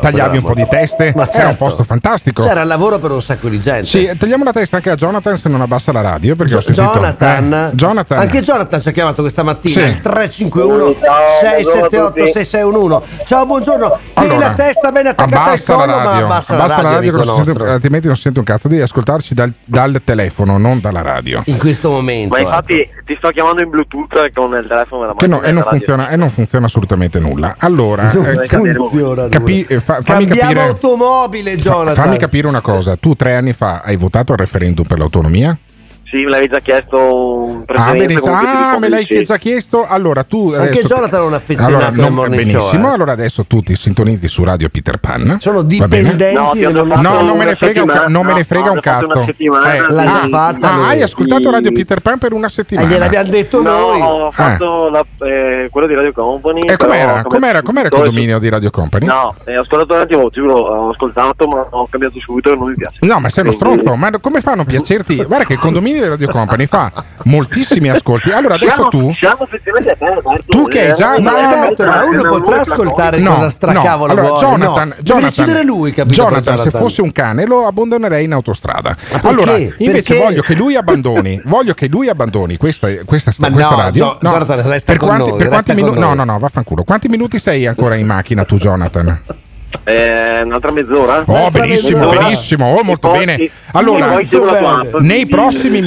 tagliavi un po' di teste, era un posto fantastico. C'era lavoro per un sacco di gente. Sì, tagliamo la testa anche a Jonathan se non abbassa la radio, perché ho sentito Jonathan. Anche Jonathan ci ha chiamato questa mattina, sì. 351 678 6611. Ciao, buongiorno. Tieni la testa bene attaccata al collo, ma abbassa la radio, altrimenti non sento un cazzo. Devi ascoltarci dal telefono, non dalla radio. In questo momento. Ma infatti ti sto chiamando in Bluetooth con il telefono della macchina, non funziona assolutamente nulla. Allora, cambiamo automobile, Jonathan. Fammi capire una cosa. Tu 3 anni fa hai votato al referendum per l'autonomia? Sì, me l'avevi già chiesto un precedente. Me l'hai già chiesto. Allora tu adesso, anche Jonathan non ha affezionato il morning show. Benissimo. Allora adesso tu ti sintonizzi su Radio Peter Pan. Sono dipendenti. Non me ne frega un cazzo. Hai ascoltato Radio Peter Pan per una settimana? Gliel'abbiamo detto noi. Ho fatto quello di Radio Company. E com'era il condominio di Radio Company? No, ho ascoltato un attimo, giuro, ho ascoltato, ma ho cambiato subito e non mi piace. No, ma sei uno stronzo. Ma come fa a non piacerti? Guarda che il condominio Radio Company fa moltissimi ascolti. Allora adesso tu che hai già ma uno potrà ascoltare cosa stracavola vuole. Jonathan, deve decidere lui, capito? Jonathan, se fosse un cane lo abbandonerei in autostrada. Allora invece voglio che lui abbandoni questa radio. Per quanti minuti vaffanculo. Quanti minuti sei ancora in macchina tu, Jonathan? Un'altra mezz'ora? Oh, benissimo, oh, molto bene. Allora, nei prossimi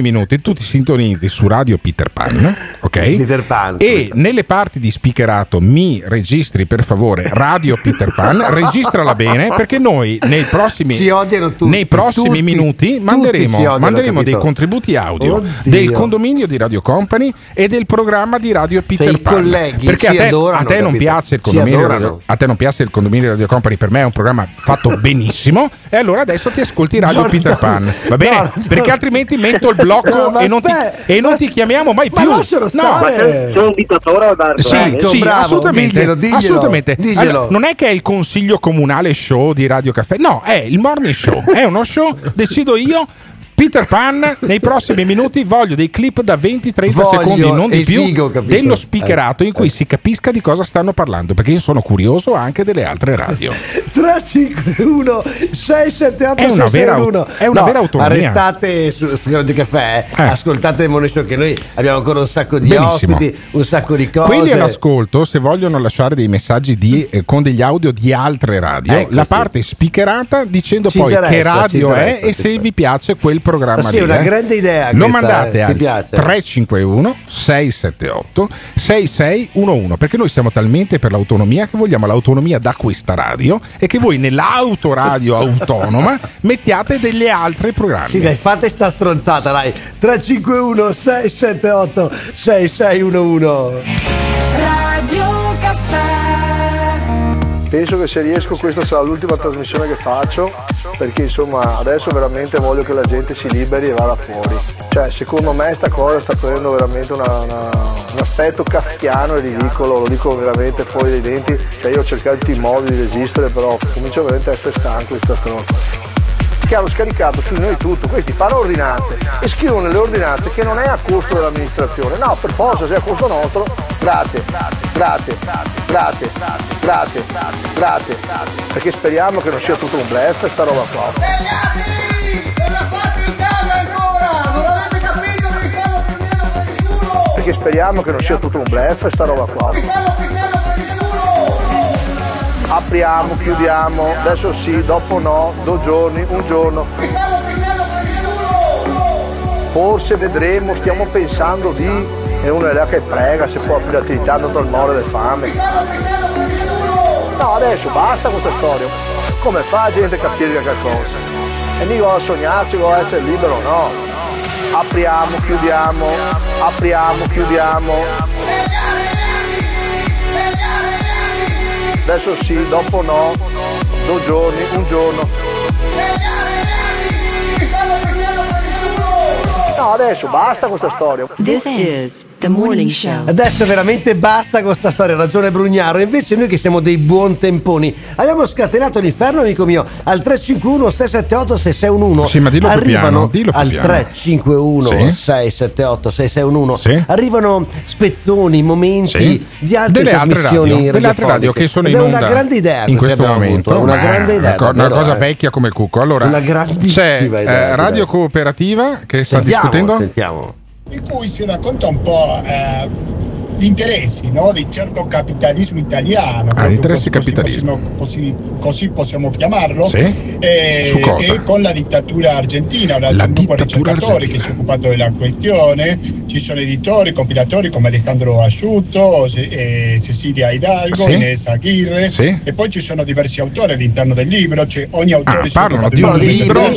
minuti tu ti sintonizzi su Radio Peter Pan, ok? Peter Pan. E nelle parti di speakerato mi registri per favore Radio Peter Pan, registrala bene, perché noi nei prossimi minuti manderemo dei contributi audio del condominio di Radio Company e del programma di Radio Peter Pan. Perché a te non piace il condominio di Radio Company, per me è un programma fatto benissimo, e allora adesso ti ascolti Radio Peter Pan, va bene? Perché altrimenti metto il blocco e non ti chiamiamo mai più. Sono un dittatore, Alberto. Sì, assolutamente. Diglielo. Allora, non è che è il consiglio comunale show di Radio Caffè, no, è il morning show, è uno show, decido io. Peter Pan, nei prossimi minuti voglio dei clip da 20-30 secondi, non di più, dello speakerato in cui si capisca di cosa stanno parlando, perché io sono curioso anche delle altre radio. 351 678 661 è una vera autonomia. Restate su Radio Caffè, ascoltate il Morning Show, che noi abbiamo ancora un sacco di ospiti, un sacco di cose. Quelli all'ascolto, se vogliono lasciare dei messaggi con degli audio di altre radio, la parte speakerata dicendo poi che radio è e se vi piace quel programma. Sì, è una grande idea. Lo mandate al 351 678 6611, perché noi siamo talmente per l'autonomia che vogliamo l'autonomia da questa radio e che voi nell'autoradio autonoma mettiate degli altri programmi. Sì, dai, fate sta stronzata, dai. 351 678 6611. Radio Caffè. Penso che se riesco questa sarà l'ultima trasmissione che faccio, perché insomma adesso veramente voglio che la gente si liberi e vada fuori. Cioè, secondo me sta cosa sta prendendo veramente un aspetto kafkiano e ridicolo, lo dico veramente fuori dai denti. Cioè, io ho cercato in modi di resistere, però comincio veramente a essere stanco di questa stronza. Che hanno scaricato su noi tutto, questi fanno ordinanze e scrivono nelle ordinanze che non è a costo dell'amministrazione, no, per forza, se è a costo nostro, grazie, perché speriamo che non sia tutto un blef sta roba qua. Svegliatevi, non la fate in casa ancora, non avete capito che vi stanno prendendo per il culo, perché speriamo che non sia tutto un blef sta roba qua. apriamo, chiudiamo, adesso sì, dopo no, 2 giorni, 1 giorno. Forse vedremo, stiamo pensando di... E uno è là che prega se può aprire l'attività, andato al moro del fame. No, adesso basta questa storia. Come fa la gente a capire qualcosa? E mica a sognarci, a essere libero, no. Apriamo, chiudiamo, apriamo, chiudiamo. Adesso sì, dopo no, 2 giorni, 1 giorno. No, adesso basta con questa storia. This is the morning show. Adesso veramente basta con questa storia, ha ragione Brugnaro. Invece noi che siamo dei buon temponi abbiamo scatenato l'inferno, amico mio, al 351 678 6611. Sì, ma dillo più piano, dillo più piano. Al 351 678 6611, sì, arrivano spezzoni, momenti, sì, di altre trasmissioni, delle altre radio che sono in onda. È una grande idea in questo momento, avuto, una grande idea, una cosa vecchia come il cucco. Allora c'è idea, Radio Cooperativa che sta discutendo, sentiamo, in cui si racconta un po' gli interessi, no, di certo capitalismo italiano, interessi capitalismo, così possiamo chiamarlo, sì? E con la dittatura argentina, la dittatura ricercatori argentina, che si è occupato della questione. Ci sono editori, compilatori come Alejandro Asciutto, Cecilia Hidalgo, sì? Inés Aguirre, sì? E poi ci sono diversi autori all'interno del libro, cioè ogni autore parla di un libro.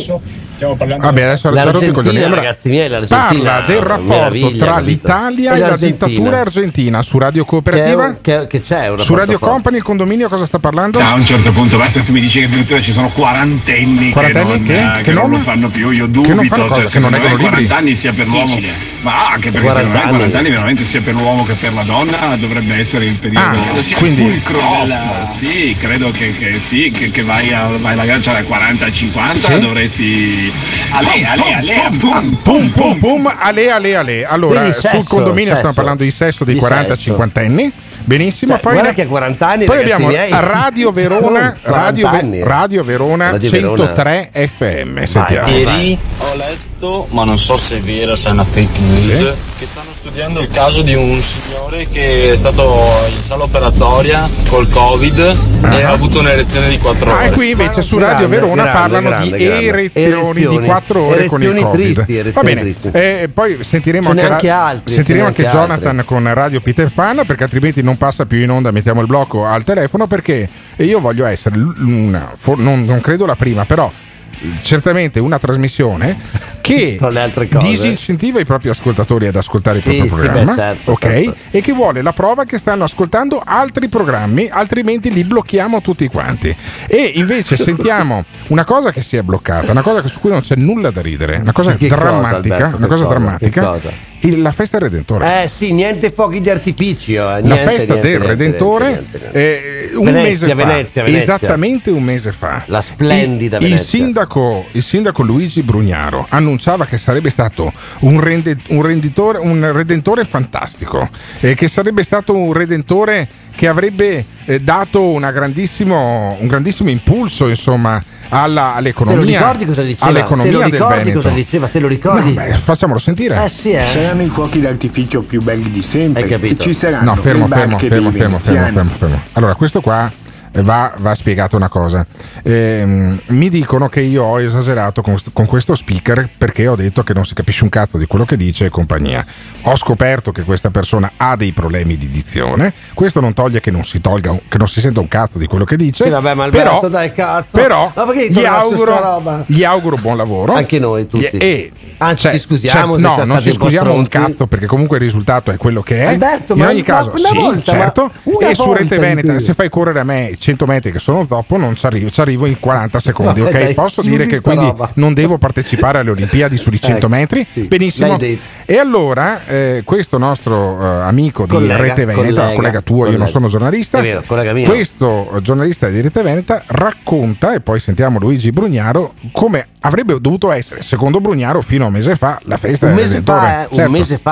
Stiamo parlando adesso la Argentina, ragazzi miei, parla del rapporto tra l'Italia e la dittatura argentina su Radio Cooperativa, che c'è un su Radio Company, il condominio cosa sta parlando? A un certo punto basta che tu mi dici che addirittura ci sono quarantenni che non lo fanno più. Io dubito che non fanno cosa, che non leggono libri. 40 anni sia per l'uomo, ma anche perché se non è 40 anni veramente sia per l'uomo che per la donna dovrebbe essere il periodo. Quindi sì, credo che sì, che vai alla gancia da 40 a 50 dovresti. Ale. Allora, sul condominio stiamo parlando di sesso dei 40-50enni. Benissimo, cioè, poi guarda che a 40 anni poi abbiamo miei. Radio Verona, Radio Verona 103 FM. Sentiamo. Ieri ho letto, ma non so se è vera, se è una fake news, che stanno studiando il caso di un signore che è stato in sala operatoria col Covid e ha avuto un'erezione di 4 ore. E qui invece su Radio Verona parlano di erezioni di 4 ore con il Covid. Tristi, va bene, poi sentiremo anche Jonathan con Radio Peter Pan, perché altrimenti non passa più in onda, mettiamo il blocco al telefono, perché io voglio essere non credo la prima, però certamente una trasmissione che disincentiva i propri ascoltatori ad ascoltare il proprio programma, certo. E che vuole la prova che stanno ascoltando altri programmi, altrimenti li blocchiamo tutti quanti. E invece sentiamo una cosa che si è bloccata, una cosa su cui non c'è nulla da ridere, una cosa drammatica. La festa del Redentore, niente fuochi di artificio. Esattamente un mese fa, la splendida Venezia. Il sindaco Luigi Brugnaro annunciava che sarebbe stato un redentore fantastico, che sarebbe stato un redentore che avrebbe dato un grandissimo impulso, insomma, all'economia. Te lo ricordi cosa diceva? Te lo ricordi? No, facciamolo sentire. Saranno i fuochi d'artificio più belli di sempre. Hai capito? Ci saranno. No, fermo. Allora, questo qua va spiegato una cosa. Mi dicono che io ho esagerato con questo speaker, perché ho detto che non si capisce un cazzo di quello che dice e compagnia. Ho scoperto che questa persona ha dei problemi di dizione. Questo non toglie che non si senta un cazzo di quello che dice. Sì, vabbè, ma Alberto, dai cazzo. Però gli auguro buon lavoro. Anche noi tutti. Anzi, ci scusiamo. No, non ci scusiamo un cazzo, perché comunque il risultato è quello che è. Alberto, in ogni caso, certo. E su Rete Veneta, se fai correre a me 100 metri che sono zoppo, non ci arrivo in 40 secondi. Vabbè, posso dire che quindi non devo partecipare alle Olimpiadi sui 100 metri? Sì, benissimo. E allora, questo nostro amico di Rete Veneta, collega tuo, io non sono giornalista, vero, questo giornalista di Rete Veneta racconta, e poi sentiamo Luigi Brugnaro, come avrebbe dovuto essere, secondo Brugnaro, fino a un mese fa, la festa del Redentore.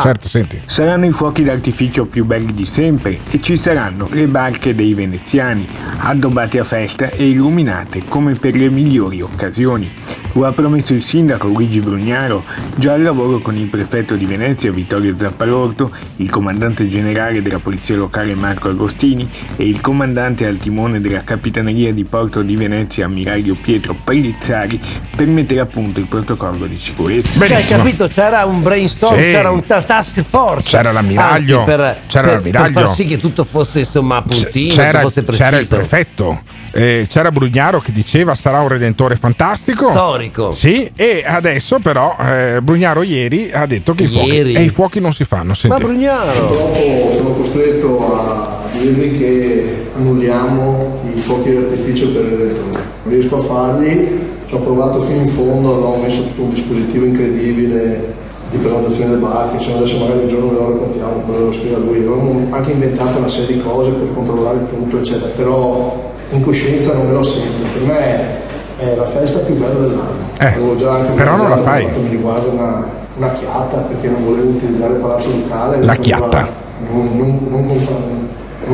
Certo, senti. Saranno i fuochi d'artificio più belli di sempre e ci saranno le barche dei veneziani, addobbate a festa e illuminate come per le migliori occasioni. Lo ha promesso il sindaco Luigi Brugnaro già al lavoro con il prefetto di Venezia Vittorio Zappalorto, il comandante generale della polizia locale Marco Agostini e il comandante al timone della Capitaneria di Porto di Venezia ammiraglio Pietro Pellizzari per mettere a punto il protocollo di sicurezza. Benissimo. Cioè, capito, c'era un brainstorm, sì. C'era un task force, c'era l'ammiraglio, per far sì che tutto fosse, insomma, a puntino, fosse preciso. C'era il prefetto, c'era Brugnaro che diceva sarà un redentore fantastico, storico. Sì, e adesso però Brugnaro ieri ha detto che i fuochi non si fanno. Senti. Ma Brugnaro! Purtroppo sono costretto a dirvi che annulliamo i fuochi d'artificio per il redentore. Non riesco a farli, ci ho provato fino in fondo, ho messo tutto un dispositivo incredibile di prenotazione del barco, insomma adesso magari un giorno ve lo raccontiamo, quello lo scrive lui. Avevamo anche inventato una serie di cose per controllare tutto, eccetera, però in coscienza non me lo sento. Per me è la festa più bella dell'anno. Già anche però non la fai. Mi riguarda una chiatta, perché non volevo utilizzare il palazzo locale. La chiatta. Non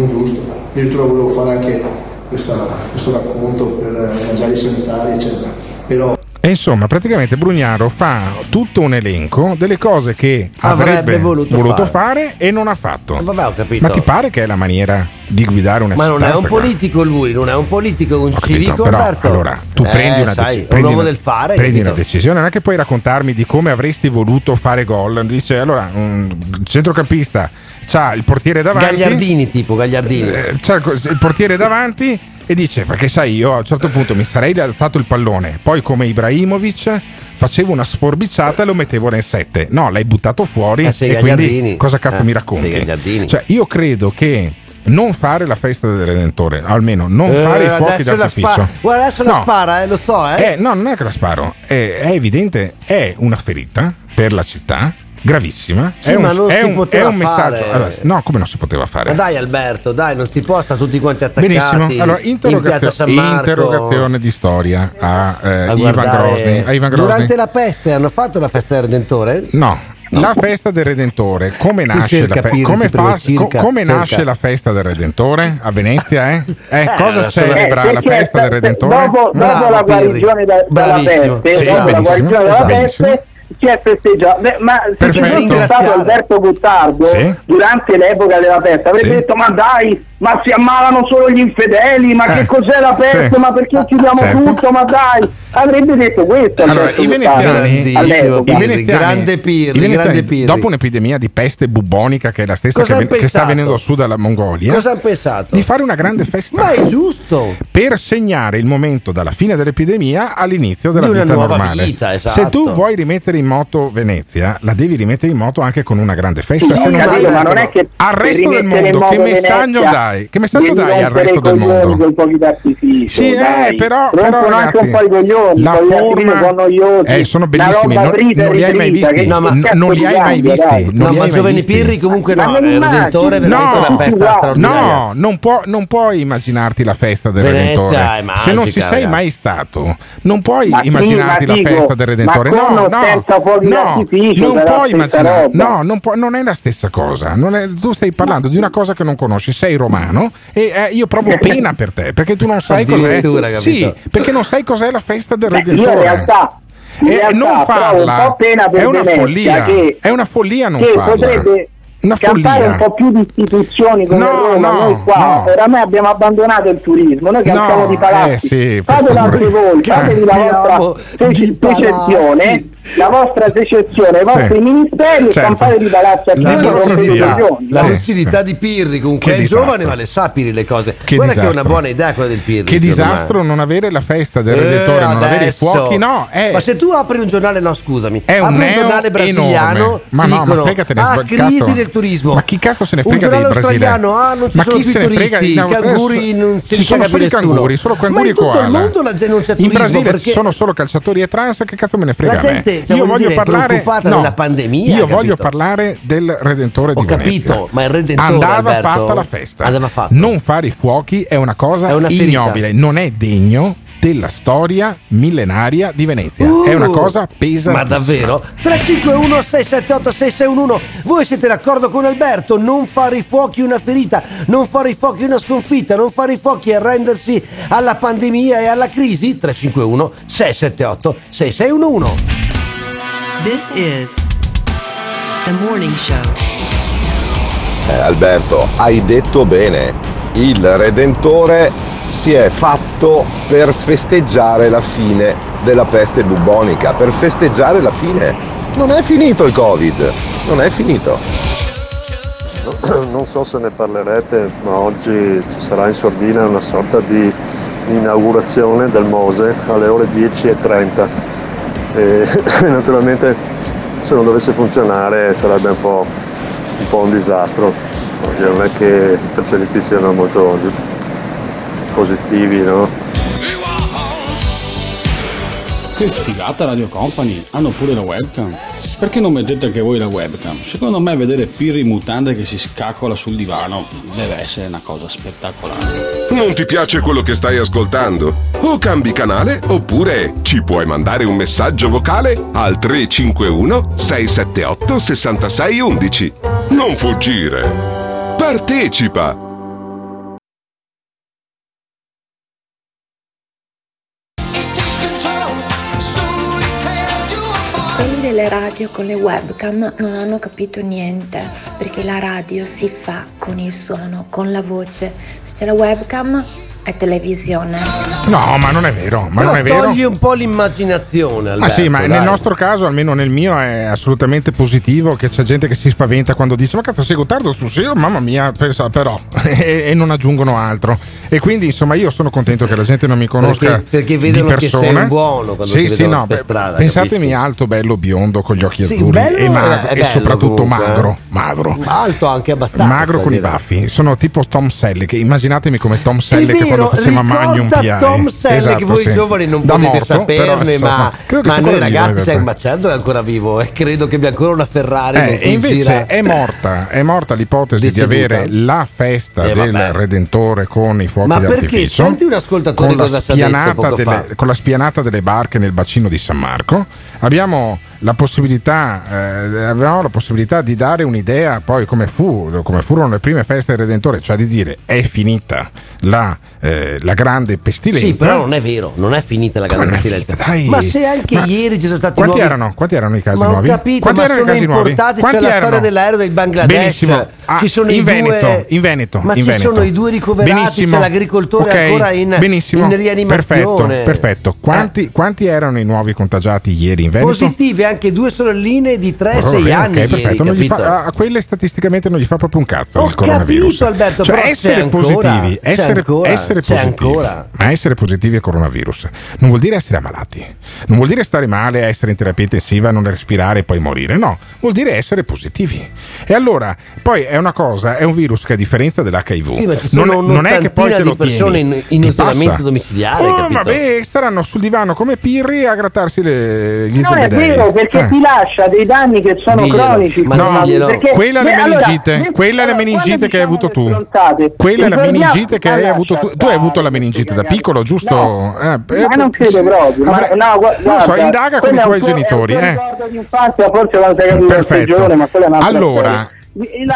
giusto. Addirittura volevo fare anche questo racconto per mangiare i sanitari, eccetera. Però e insomma, praticamente Brugnaro fa tutto un elenco delle cose che avrebbe voluto fare e non ha fatto. Vabbè, ho capito. Ma ti pare che è la maniera di guidare una città? Ma non è un politico lui, non è un politico, un civico. Però, allora, tu prendi una decisione. Un uomo del fare. Prendi una decisione, non è che puoi raccontarmi di come avresti voluto fare gol. Dice, allora, un centrocampista c'ha il portiere davanti. Gagliardini. C'ha il portiere davanti. E dice, perché sai, io a un certo punto mi sarei alzato il pallone, poi come Ibrahimovic facevo una sforbiciata e lo mettevo nel 7. No, l'hai buttato fuori e quindi cosa cazzo mi racconti? Cioè, io credo che non fare la festa del Redentore, almeno non fare i fuochi d'artificio. Guarda, adesso la spara, lo so. No, non è che la sparo, è evidente, è una ferita per la città. Gravissima, sì, è un messaggio. Allora, no, come non si poteva fare? Ma dai, Alberto, dai, non si posta tutti quanti attaccati. Benissimo. Allora, interrogazione di storia a Ivan Grozni. Durante la peste hanno fatto la festa del Redentore? No. La festa del Redentore, come nasce la festa del Redentore a Venezia? Cosa celebra la festa del Redentore? Dopo la guarigione dalla peste, si è festeggiato. Ma se ci fosse stato Alberto Gottardo durante l'epoca della festa avrebbe detto, ma dai, ma si ammalano solo gli infedeli, ma che cos'è la peste, ma perché chiudiamo tutto, ma dai, avrebbe detto questo. Allora, i veneziani, dopo un'epidemia di peste bubbonica che è la stessa che sta venendo su dalla Mongolia, cosa hanno pensato? Di fare una grande festa, ma è giusto, per segnare il momento dalla fine dell'epidemia all'inizio della vita normale. Esatto. Se tu vuoi rimettere in moto Venezia, la devi rimettere in moto anche con una grande festa, ma non è che al resto del mondo che messaggio dà? Che messaggio dai al resto del mondo? Sì, però ragazzi, anche un po' i coglioni, la forma sono bellissimi, non li hai mai visti, ma Giovanni Pirri comunque il Redentore è veramente una festa straordinaria. No, non puoi immaginarti la festa del Redentore se non ci sei mai stato, non puoi immaginarti la festa del Redentore. No, non è la stessa cosa. Tu stai parlando di una cosa che non conosci, sei romano. E io provo pena per te perché tu non sai cos'è. Sì, perché non sai cos'è la festa del Redentore. In realtà, non farla è una follia. È una follia non farla. Una cantare follia. Un po' più di istituzioni come Roma, noi qua oramai abbiamo abbandonato il turismo, noi cantiamo di palazzi, fatelo anche voi, fatevi la vostra secessione, i vostri ministeri, campare di palazzi la lucidità di Pirri, comunque è giovane ma le sa Pirri le cose, che è una buona idea quella del Pirri. Che disastro non avere la festa del Redentore, non avere i fuochi, ma se tu apri un giornale, apri un giornale brasiliano, dicono crisi del turismo, ma chi cazzo se ne frega dei brasiliani? Non ci ma sono chi più se ne frega i canguri, non si frega più nessuno. Canguri, solo canguri e koala. Ma in tutto il mondo la gente non c'è turismo. In Brasile sono solo calciatori e trans, che cazzo me ne frega? La gente io voglio parlare della pandemia. Io voglio parlare del Redentore di Venezia. Ho capito, ma il Redentore andava fatta la festa. Non fare i fuochi è una cosa ignobile, non è degno della storia millenaria di Venezia. È una cosa pesante. Ma davvero? 351-678-6611. Voi siete d'accordo con Alberto? Non fare i fuochi una ferita, non fare i fuochi una sconfitta, non fare i fuochi e arrendersi alla pandemia e alla crisi? 351-678-6611. This is The Morning Show. Alberto, hai detto bene, il Redentore si è fatto per festeggiare la fine della peste bubbonica, per festeggiare la fine. Non è finito il Covid, non è finito. Non so se ne parlerete, ma oggi ci sarà in sordina una sorta di inaugurazione del Mose alle ore 10.30 e naturalmente se non dovesse funzionare sarebbe un po' un disastro, perché non è che i precedenti siano molto positivi, no? Che sfigata Radio Company, hanno pure la webcam. Perché non mettete anche voi la webcam? Secondo me vedere Pirri mutante che si scacola sul divano deve essere una cosa spettacolare. Non ti piace quello che stai ascoltando? O cambi canale oppure ci puoi mandare un messaggio vocale al 351-678-6611. Non fuggire, partecipa! Le radio con le webcam non hanno capito niente, perché la radio si fa con il suono, con la voce. Se c'è la webcam è televisione. No, ma non è vero, ma però non è vero. Togli un po' l'immaginazione, Alberto. Ah sì, ma dai. Nel nostro caso, almeno nel mio, è assolutamente positivo che c'è gente che si spaventa quando dice ma cazzo sei Gottardo sul serio, mamma mia, però e non aggiungono altro. E quindi insomma io sono contento che la gente non mi conosca perché vedono di persona. Che sei buono quando sì, ti vedono no, per strada. Pensatemi, capisci? Alto, bello, biondo con gli occhi azzurri, bello, e magro, e soprattutto comunque, magro. Alto anche abbastanza. Magro con i baffi. Sono tipo Tom Selleck. Immaginatemi come Tom Selleck quando faceva Magnum P.I. Tom Selleck, esatto, che voi sì. Giovani non da potete morto, saperne, però, ma noi vivo, ragazzi stiamo imbacciando, è ancora vivo e credo che abbia ancora una Ferrari. E invece gira... è morta l'ipotesi di avere la festa del Redentore con i fuochi d'artificio. Ma perché? Senti un ascoltatore cosa ci ha detto poco fa. Con la spianata delle barche nel bacino di San Marco abbiamo la possibilità, di dare un'idea poi come furono le prime feste del Redentore, cioè di dire è finita la grande pestilenza. Sì, però non è vero, non è finita la grande pestilenza. Ma se anche ieri ci sono stati quanti erano i casi nuovi? Ma ho capito, sono importati, c'è la storia dell'aereo del Bangladesh. Benissimo. Ci sono in Veneto. Sono i due ricoverati, benissimo. C'è l'agricoltore ancora in rianimazione. Perfetto. Quanti erano i nuovi contagiati ieri in Veneto? Positivi anche due sorelline di 3-6 anni. Perfetto, ieri, a quelle statisticamente non gli fa proprio un cazzo il coronavirus. Alberto, cioè essere positivi, ma essere positivi al coronavirus non vuol dire essere ammalati, non vuol dire stare male, essere in terapia intensiva, non respirare e poi morire, no, vuol dire essere positivi. E allora poi è una cosa, è un virus che a differenza dell'HIV sì, non è che poi te lo persone tieni in isolamento domiciliare, vabbè, staranno sul divano come Pirri a grattarsi gli zebedei. È vero, perché ti lascia dei danni che sono cronici. Ma quella è la meningite, quella è la meningite che hai avuto tu. Quella è la meningite che hai avuto tu. Tu hai avuto la meningite da piccolo, giusto? Ma non credo proprio. Non so, indaga con i tuoi genitori. Ricordo di infanzia, forse l'ho capito. Perfetto. Ma quella è un'altra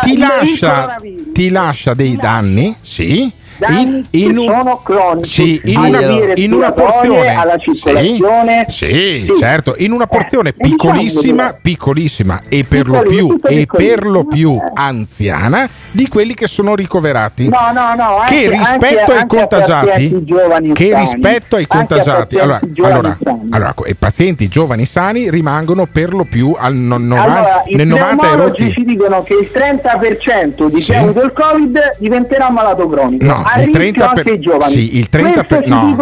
storia. Ti lascia dei danni, sì. Sono cronici, sì, in una porzione alla circolazione, sì, certo, in una porzione piccolissima e per lo più anziana di quelli che sono ricoverati. Anche, che rispetto ai contagiati, allora i pazienti giovani sani rimangono per lo più al 90, nel 90 erotti. Ci dicono che il 30% di chi ha avuto il Covid diventerà malato cronico. No, il 30%, sì, il 30% no.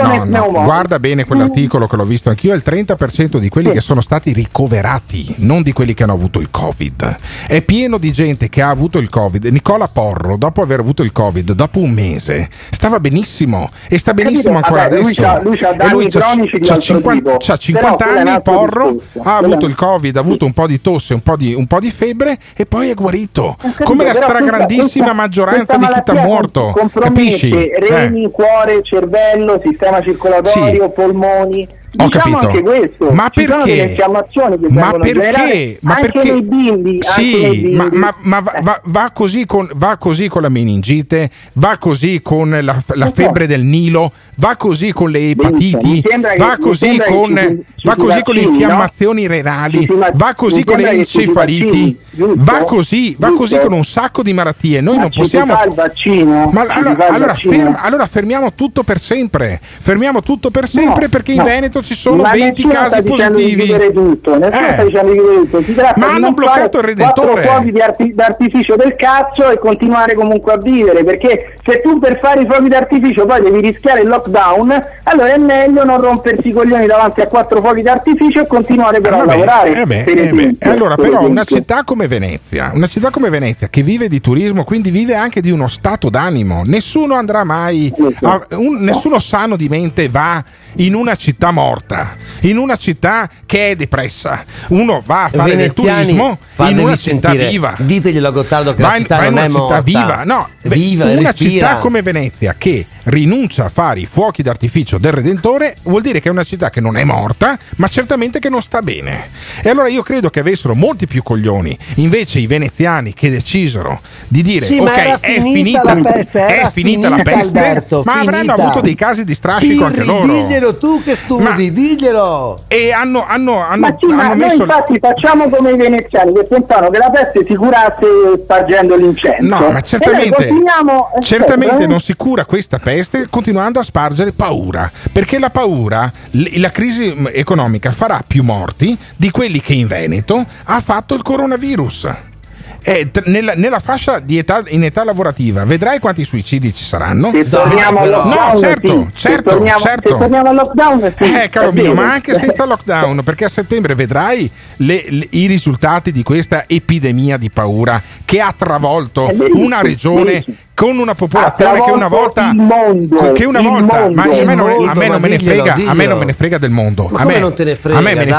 Guarda bene quell'articolo che l'ho visto anch'io, il 30% di quelli che sono stati ricoverati, non di quelli che hanno avuto il Covid. È pieno di gente che ha avuto il Covid. Nicola Porro, dopo aver avuto il Covid, dopo un mese, stava benissimo e sta benissimo ancora adesso. Lui ha 50 anni, Porro, ha avuto il Covid, ha avuto un po' di tosse, un po' di febbre e poi è guarito. Come la stragrandissima maggioranza di chi t'ha muerto. Capisci? perché reni, cuore, cervello, sistema circolatorio, polmoni. Ho diciamo capito. Anche questo. Ma ci perché? Ma perché? Ma anche perché? Nei bimbi, sì, anche nei bimbi. Va così con la meningite, va così con la febbre del Nilo, va così con le epatiti, va così con le infiammazioni renali, va così con le encefaliti, va così con un sacco di malattie. Noi non possiamo. Ma allora fermiamo tutto per sempre. Fermiamo tutto per sempre perché in Veneto ci sono 20 casi positivi. Ma hanno bloccato il Redentore. Fuochi d'artificio del cazzo e continuare comunque a vivere, perché se tu per fare i fuochi d'artificio poi devi rischiare il lockdown, allora è meglio non rompersi i coglioni davanti a 4 fuochi d'artificio e continuare però a lavorare. Allora però una città come Venezia, che vive di turismo, quindi vive anche di uno stato d'animo. Nessuno andrà mai, nessuno sano di mente va in una città morta, in una città che è depressa. Uno va a fare del turismo in una città viva. Diteglielo a Gottardo che la città non è morta. Viva, no, viva, una respira. Città come Venezia che rinuncia a fare i fuochi d'artificio del Redentore vuol dire che è una città che non è morta, ma certamente che non sta bene. E allora io credo che avessero molti più coglioni invece i veneziani che decisero di dire ok, è finita la peste, Alberto, ma avranno avuto dei casi di strascico anche loro. Diglielo tu che studi, diglielo. E hanno messo. Noi infatti facciamo come i veneziani che pensano che la peste si curasse spargendo l'incenso. No, ma certamente non si cura questa peste continuando a spargere paura, perché la paura, la crisi economica farà più morti di quelli che in Veneto ha fatto il coronavirus. Nella fascia di età, in età lavorativa, vedrai quanti suicidi ci saranno. Se torniamo al lockdown, se torniamo al lockdown, caro mio, ma anche senza lockdown, perché a settembre vedrai i risultati di questa epidemia di paura che ha travolto una regione con una popolazione che una volta a me non me ne frega del mondo. Ma come non te ne frega? A me me ne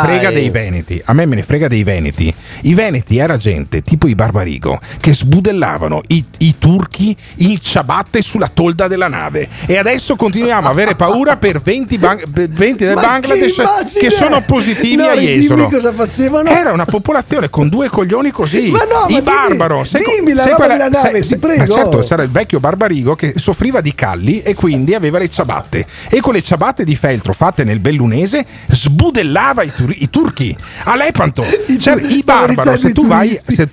frega dei veneti. I veneti era gente tipo i Barbarigo che sbudellavano i turchi in ciabatte sulla tolda della nave, e adesso continuiamo a avere paura per 20 del Bangladesh che sono positivi a Jesolo. Cosa facevano? Era una popolazione con 2 coglioni così. Ma no, i Barbaro. Dimmi la roba della nave, ti prego. Certo, c'era il vecchio Barbarigo che soffriva di calli e quindi aveva le ciabatte, e con le ciabatte di feltro fatte nel bellunese sbudellava i turchi a Lepanto. I Barbaro, se tu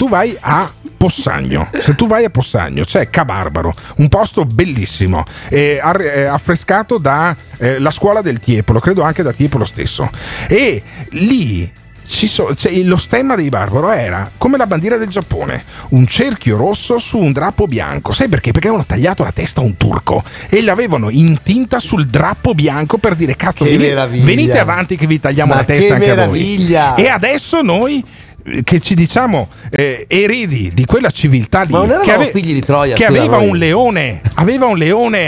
vai a Possagno c'è Ca Barbaro, un posto bellissimo, affrescato da la scuola del Tiepolo, credo anche da Tiepolo stesso, e lì lo stemma dei Barbaro era come la bandiera del Giappone, un cerchio rosso su un drappo bianco. Sai perché? Perché avevano tagliato la testa a un turco e l'avevano intinta sul drappo bianco per dire: cazzo, venite avanti che vi tagliamo la testa anche a voi. E adesso noi che ci diciamo eredi di quella civiltà lì, figli di Troia, che aveva un leone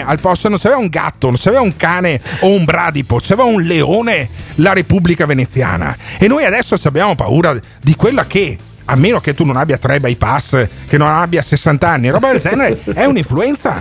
al posto, non c'aveva un gatto, non c'aveva un cane o un bradipo, c'aveva un leone, la Repubblica Veneziana. E noi adesso abbiamo paura di quella che, a meno che tu non abbia 3 bypass, che non abbia 60 anni, roba del genere, è un'influenza.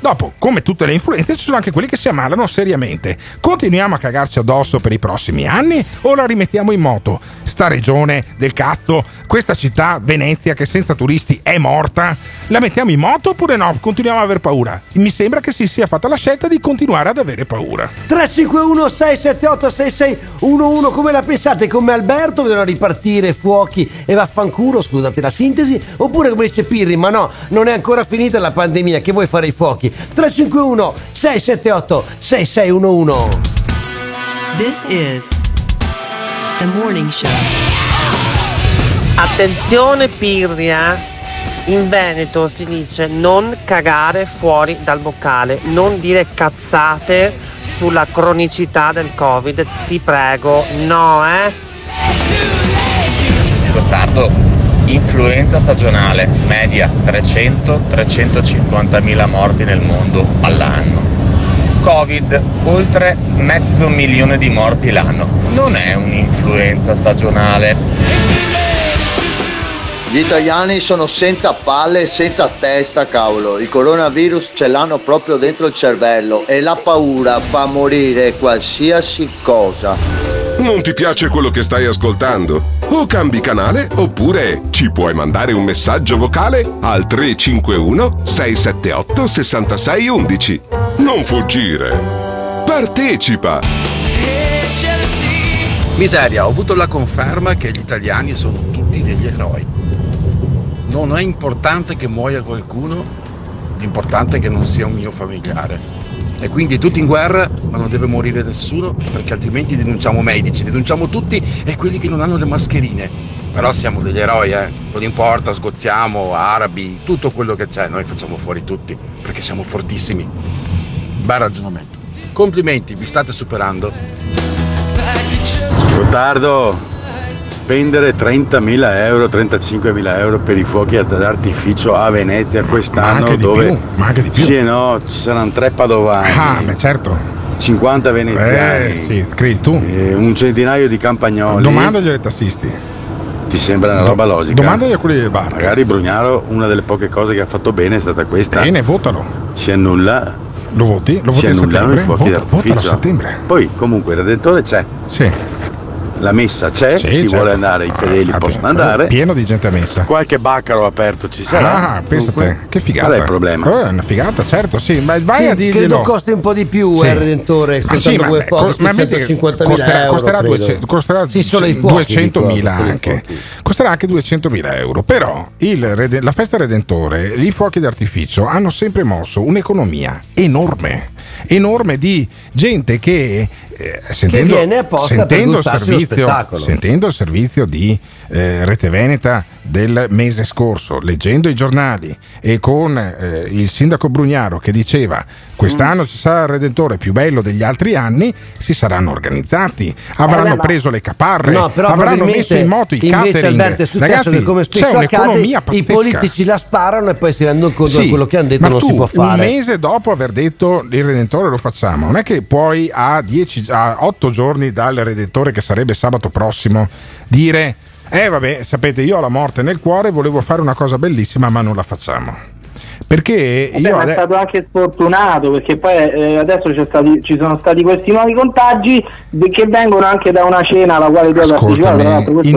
Dopo, come tutte le influenze, ci sono anche quelli che si ammalano seriamente. Continuiamo a cagarci addosso per i prossimi anni o la rimettiamo in moto? Sta regione del cazzo, questa città Venezia che senza turisti è morta, la mettiamo in moto oppure no? Continuiamo ad aver paura. Mi sembra che si sia fatta la scelta di continuare ad avere paura. 351-678-6611, come la pensate? Come Alberto, vedono ripartire fuochi e vaffanculo, scusate la sintesi, oppure come dice Pirri: ma no, non è ancora finita la pandemia, che vuoi fare i fuochi? 351-678-6611. This is the morning show. Attenzione Pirri, in Veneto si dice non cagare fuori dal boccale, non dire cazzate sulla cronicità del Covid, ti prego, no Gottardo, influenza stagionale, media 300-350.000 morti nel mondo all'anno. Covid, oltre 500.000 di morti l'anno. Non è un'influenza stagionale. Gli italiani sono senza palle e senza testa, cavolo. Il coronavirus ce l'hanno proprio dentro il cervello e la paura fa morire qualsiasi cosa. Non ti piace quello che stai ascoltando? O cambi canale oppure ci puoi mandare un messaggio vocale al 351 678 6611. Non fuggire. Partecipa. Miseria, ho avuto la conferma che gli italiani sono tutti degli eroi. Non è importante che muoia qualcuno, l'importante è che non sia un mio familiare. E quindi tutti in guerra, ma non deve morire nessuno, perché altrimenti denunciamo medici, denunciamo tutti e quelli che non hanno le mascherine. Però siamo degli eroi, eh? Non importa, sgozziamo, arabi, tutto quello che c'è, noi facciamo fuori tutti, perché siamo fortissimi. Bel ragionamento. Complimenti, vi state superando. Gottardo, spendere 30.000 euro, 35.000 euro per i fuochi ad artificio a Venezia quest'anno, dove sì e no, ci saranno 3 padovani, beh, certo, 50 veneziani, sì, credi tu, un centinaio di campagnoli. Domandagli ai tassisti, ti sembra una roba logica? Domandagli a quelli del bar. Magari Brugnaro, una delle poche cose che ha fatto bene è stata questa. Bene, votalo. Si annulla. Lo voti a settembre? Votalo a settembre. Poi comunque il Redentore c'è. Sì. La messa c'è, sì, chi certo. Vuole andare, i fedeli possono andare. Pieno di gente a messa. Qualche baccaro aperto ci sarà. Pensa te, che figata. Qual è il problema? È una figata, certo, sì, ma vai sì, a dirglielo. Credo costi un po' di più, sì. Il Redentore, ma 150.000 euro. Costerà sì, solo i fuochi, 200.000 anche. Costerà anche 200.000 euro, però la festa Redentore, i fuochi d'artificio hanno sempre mosso un'economia enorme di gente che sentendo il servizio di Rete Veneta del mese scorso, leggendo i giornali e con il sindaco Brugnaro che diceva quest'anno ci sarà il Redentore più bello degli altri anni, si saranno organizzati, avranno preso le caparre, avranno messo in moto i catering. Alberto, è successo, ragazzi, che come spesso c'è un'economia pazzesca. I politici la sparano e poi si rendono conto di quello che hanno detto non si può fare. Un mese dopo aver detto il Redentore lo facciamo, non è che poi a 8 giorni dal Redentore, che sarebbe sabato prossimo, dire vabbè, sapete, io ho la morte nel cuore, volevo fare una cosa bellissima ma non la facciamo. Perché è stato anche sfortunato, perché poi adesso ci sono stati questi nuovi contagi che vengono anche da una cena alla quale tu hai partecipato. I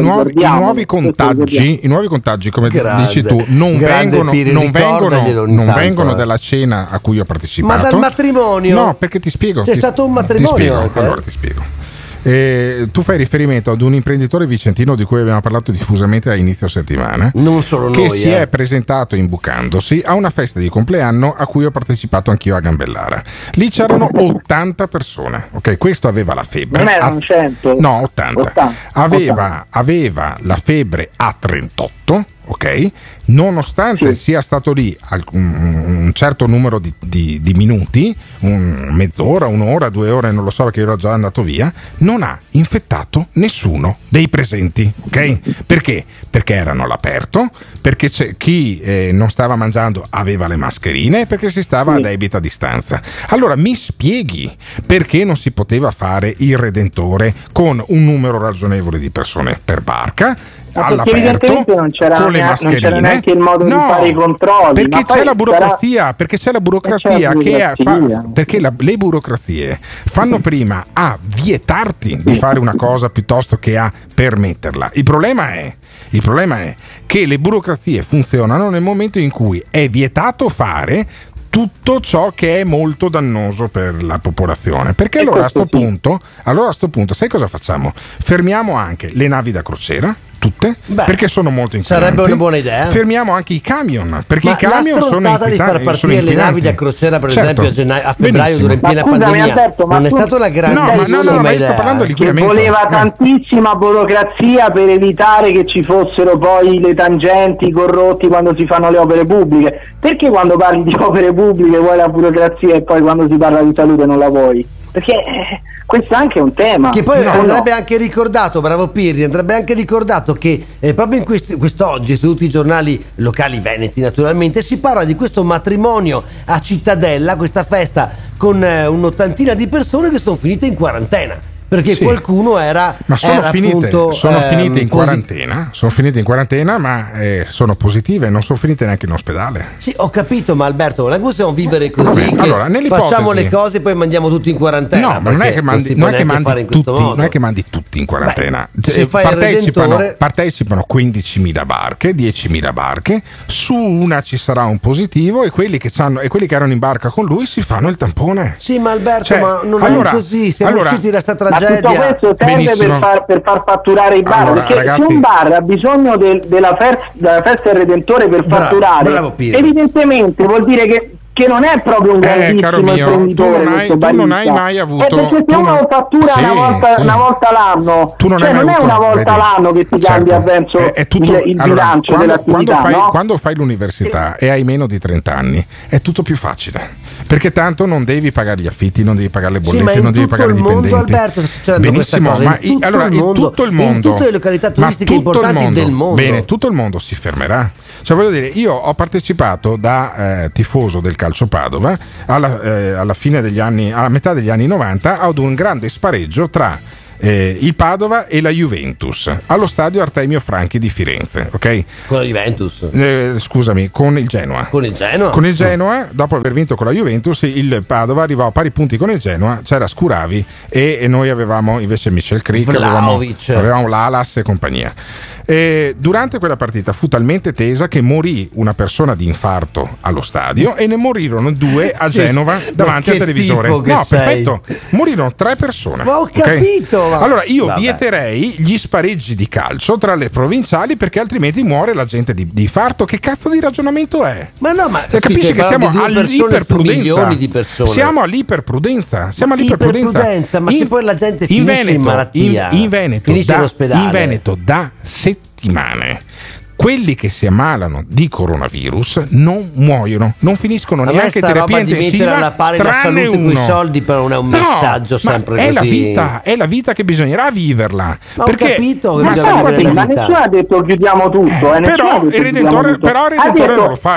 nuovi contagi, come dici tu, non vengono dalla cena a cui ho partecipato, ma dal matrimonio. No, perché ti spiego. C'è stato un matrimonio. Ti spiego. Tu fai riferimento ad un imprenditore vicentino di cui abbiamo parlato diffusamente a inizio settimana, non solo che noi, si è presentato imbucandosi a una festa di compleanno a cui ho partecipato anch'io a Gambellara. Lì c'erano 80 persone, ok? Questo aveva la febbre. Non erano 100? No, 80. Aveva la febbre a 38. Ok, nonostante sia stato lì un certo numero di minuti, mezz'ora, un'ora, 2 ore, non lo so, perché ero già andato via, non ha infettato nessuno dei presenti, ok? Perché? Perché erano all'aperto, perché chi non stava mangiando aveva le mascherine, perché si stava a debita distanza. Allora mi spieghi perché non si poteva fare il Redentore con un numero ragionevole di persone per barca, all'aperto, con le mascherine. Non c'era neanche il modo di fare i controlli, perché c'è la burocrazia, perché le burocrazie fanno prima a vietarti di fare una cosa piuttosto che a permetterla. Il problema è che le burocrazie funzionano nel momento in cui è vietato fare tutto ciò che è molto dannoso per la popolazione, perché allora a sto punto sai cosa facciamo? Fermiamo anche le navi da crociera, tutte, perché sono molto inquietanti. Sarebbe una buona idea. Fermiamo anche i camion, perché i camion sono inquietanti. Ma la di far partire le navi da crociera, per esempio, a febbraio, durante la pandemia, Alberto, non è stata la grande idea. Ma io sto parlando di che voleva tantissima burocrazia per evitare che ci fossero poi le tangenti, i corrotti quando si fanno le opere pubbliche. Perché quando parli di opere pubbliche vuoi la burocrazia e poi quando si parla di salute non la vuoi? Perché questo anche è un tema che poi andrebbe anche ricordato, bravo Pirri, che proprio in quest'oggi su tutti i giornali locali veneti naturalmente si parla di questo matrimonio a Cittadella, questa festa con un'ottantina di persone che sono finite in quarantena. perché qualcuno era... Ma sono, finite in quarantena, sono finite in quarantena, ma sono positive, non sono finite neanche in ospedale. Sì, ho capito, ma Alberto, non possiamo vivere così. Vabbè, allora, facciamo le cose e poi mandiamo tutti in quarantena. No, ma non è che mandi, tutti in quarantena. Beh, se fai partecipano 15.000 barche, 10.000 barche, su una ci sarà un positivo e quelli che erano in barca con lui si fanno il tampone. Sì, ma Alberto, ma non è così, siamo usciti da sta tragedia. Ma tutto questo serve per far fatturare i bar, perché ragazzi, se un bar ha bisogno della festa del Redentore per fatturare, evidentemente vuol dire che non è proprio un grandissimo imprenditore. Tu non hai mai avuto, perché se uno fattura una volta l'anno, non è una volta l'anno che ti cambia il bilancio dell'attività. Quando fai l'università e hai meno di 30 anni è tutto più facile, perché tanto non devi pagare gli affitti, non devi pagare le bollette, non devi pagare i dipendenti. Alberto, benissimo, cosa, ma in tutto il mondo, in tutte le località turistiche importanti del mondo. Bene, tutto il mondo si fermerà. Cioè, voglio dire, io ho partecipato da tifoso del calcio Padova alla fine degli anni, alla metà degli anni 90, ad un grande spareggio tra il Padova e la Juventus allo stadio Artemio Franchi di Firenze, ok? Con la Juventus? Scusami, con il Genoa. Con il Genoa, dopo aver vinto con la Juventus, il Padova arrivò a pari punti con il Genoa, c'era Scuravi e noi avevamo invece Michel Krick, avevamo l'Alas e compagnia. E durante quella partita fu talmente tesa che morì una persona di infarto allo stadio e ne morirono due a Genova davanti al televisore. Perfetto, morirono tre persone. Ma ho capito. Ma... Allora io vieterei gli spareggi di calcio tra le provinciali, perché altrimenti muore la gente di infarto. Che cazzo di ragionamento è? Ma no, ma capisci che siamo all'iperprudenza. Siamo all'iperprudenza. Ma che poi la gente finisce in malattia, in Veneto da settimane quelli che si ammalano di coronavirus non muoiono, non finiscono neanche terapia intensiva, alla pari la salute con i soldi, però non è un messaggio sempre così. È la vita che bisognerà viverla. Ma perché, ho capito che ma nessuno ha detto chiudiamo tutto, però il Redentore non lo fa.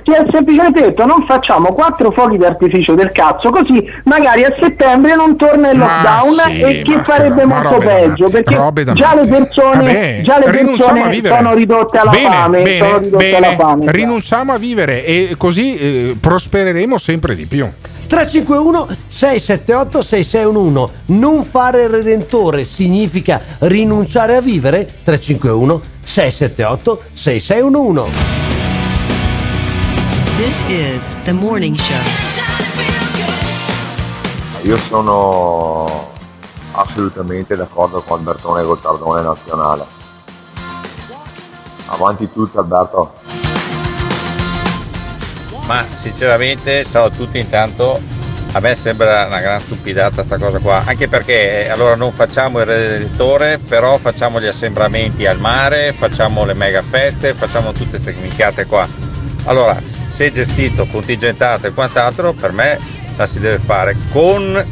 Ti ha semplicemente detto non facciamo 4 fuochi d'artificio del cazzo, così magari a settembre non torna il lockdown e che farebbe molto peggio, perché già le persone sono ridotte alla fame, rinunciamo a vivere e così prospereremo sempre di più. 351-678-6611. Non fare il Redentore significa rinunciare a vivere. 351-678-6611. This is the morning show. Io sono assolutamente d'accordo con Albertone Gottardone nazionale. Avanti tutto, Alberto. Ma sinceramente, ciao a tutti, intanto a me sembra una gran stupidata sta cosa qua, anche perché allora non facciamo il Redentore, però facciamo gli assembramenti al mare, facciamo le mega feste, facciamo tutte queste minchiate qua. Allora, se gestito, contingentato e quant'altro, per me la si deve fare con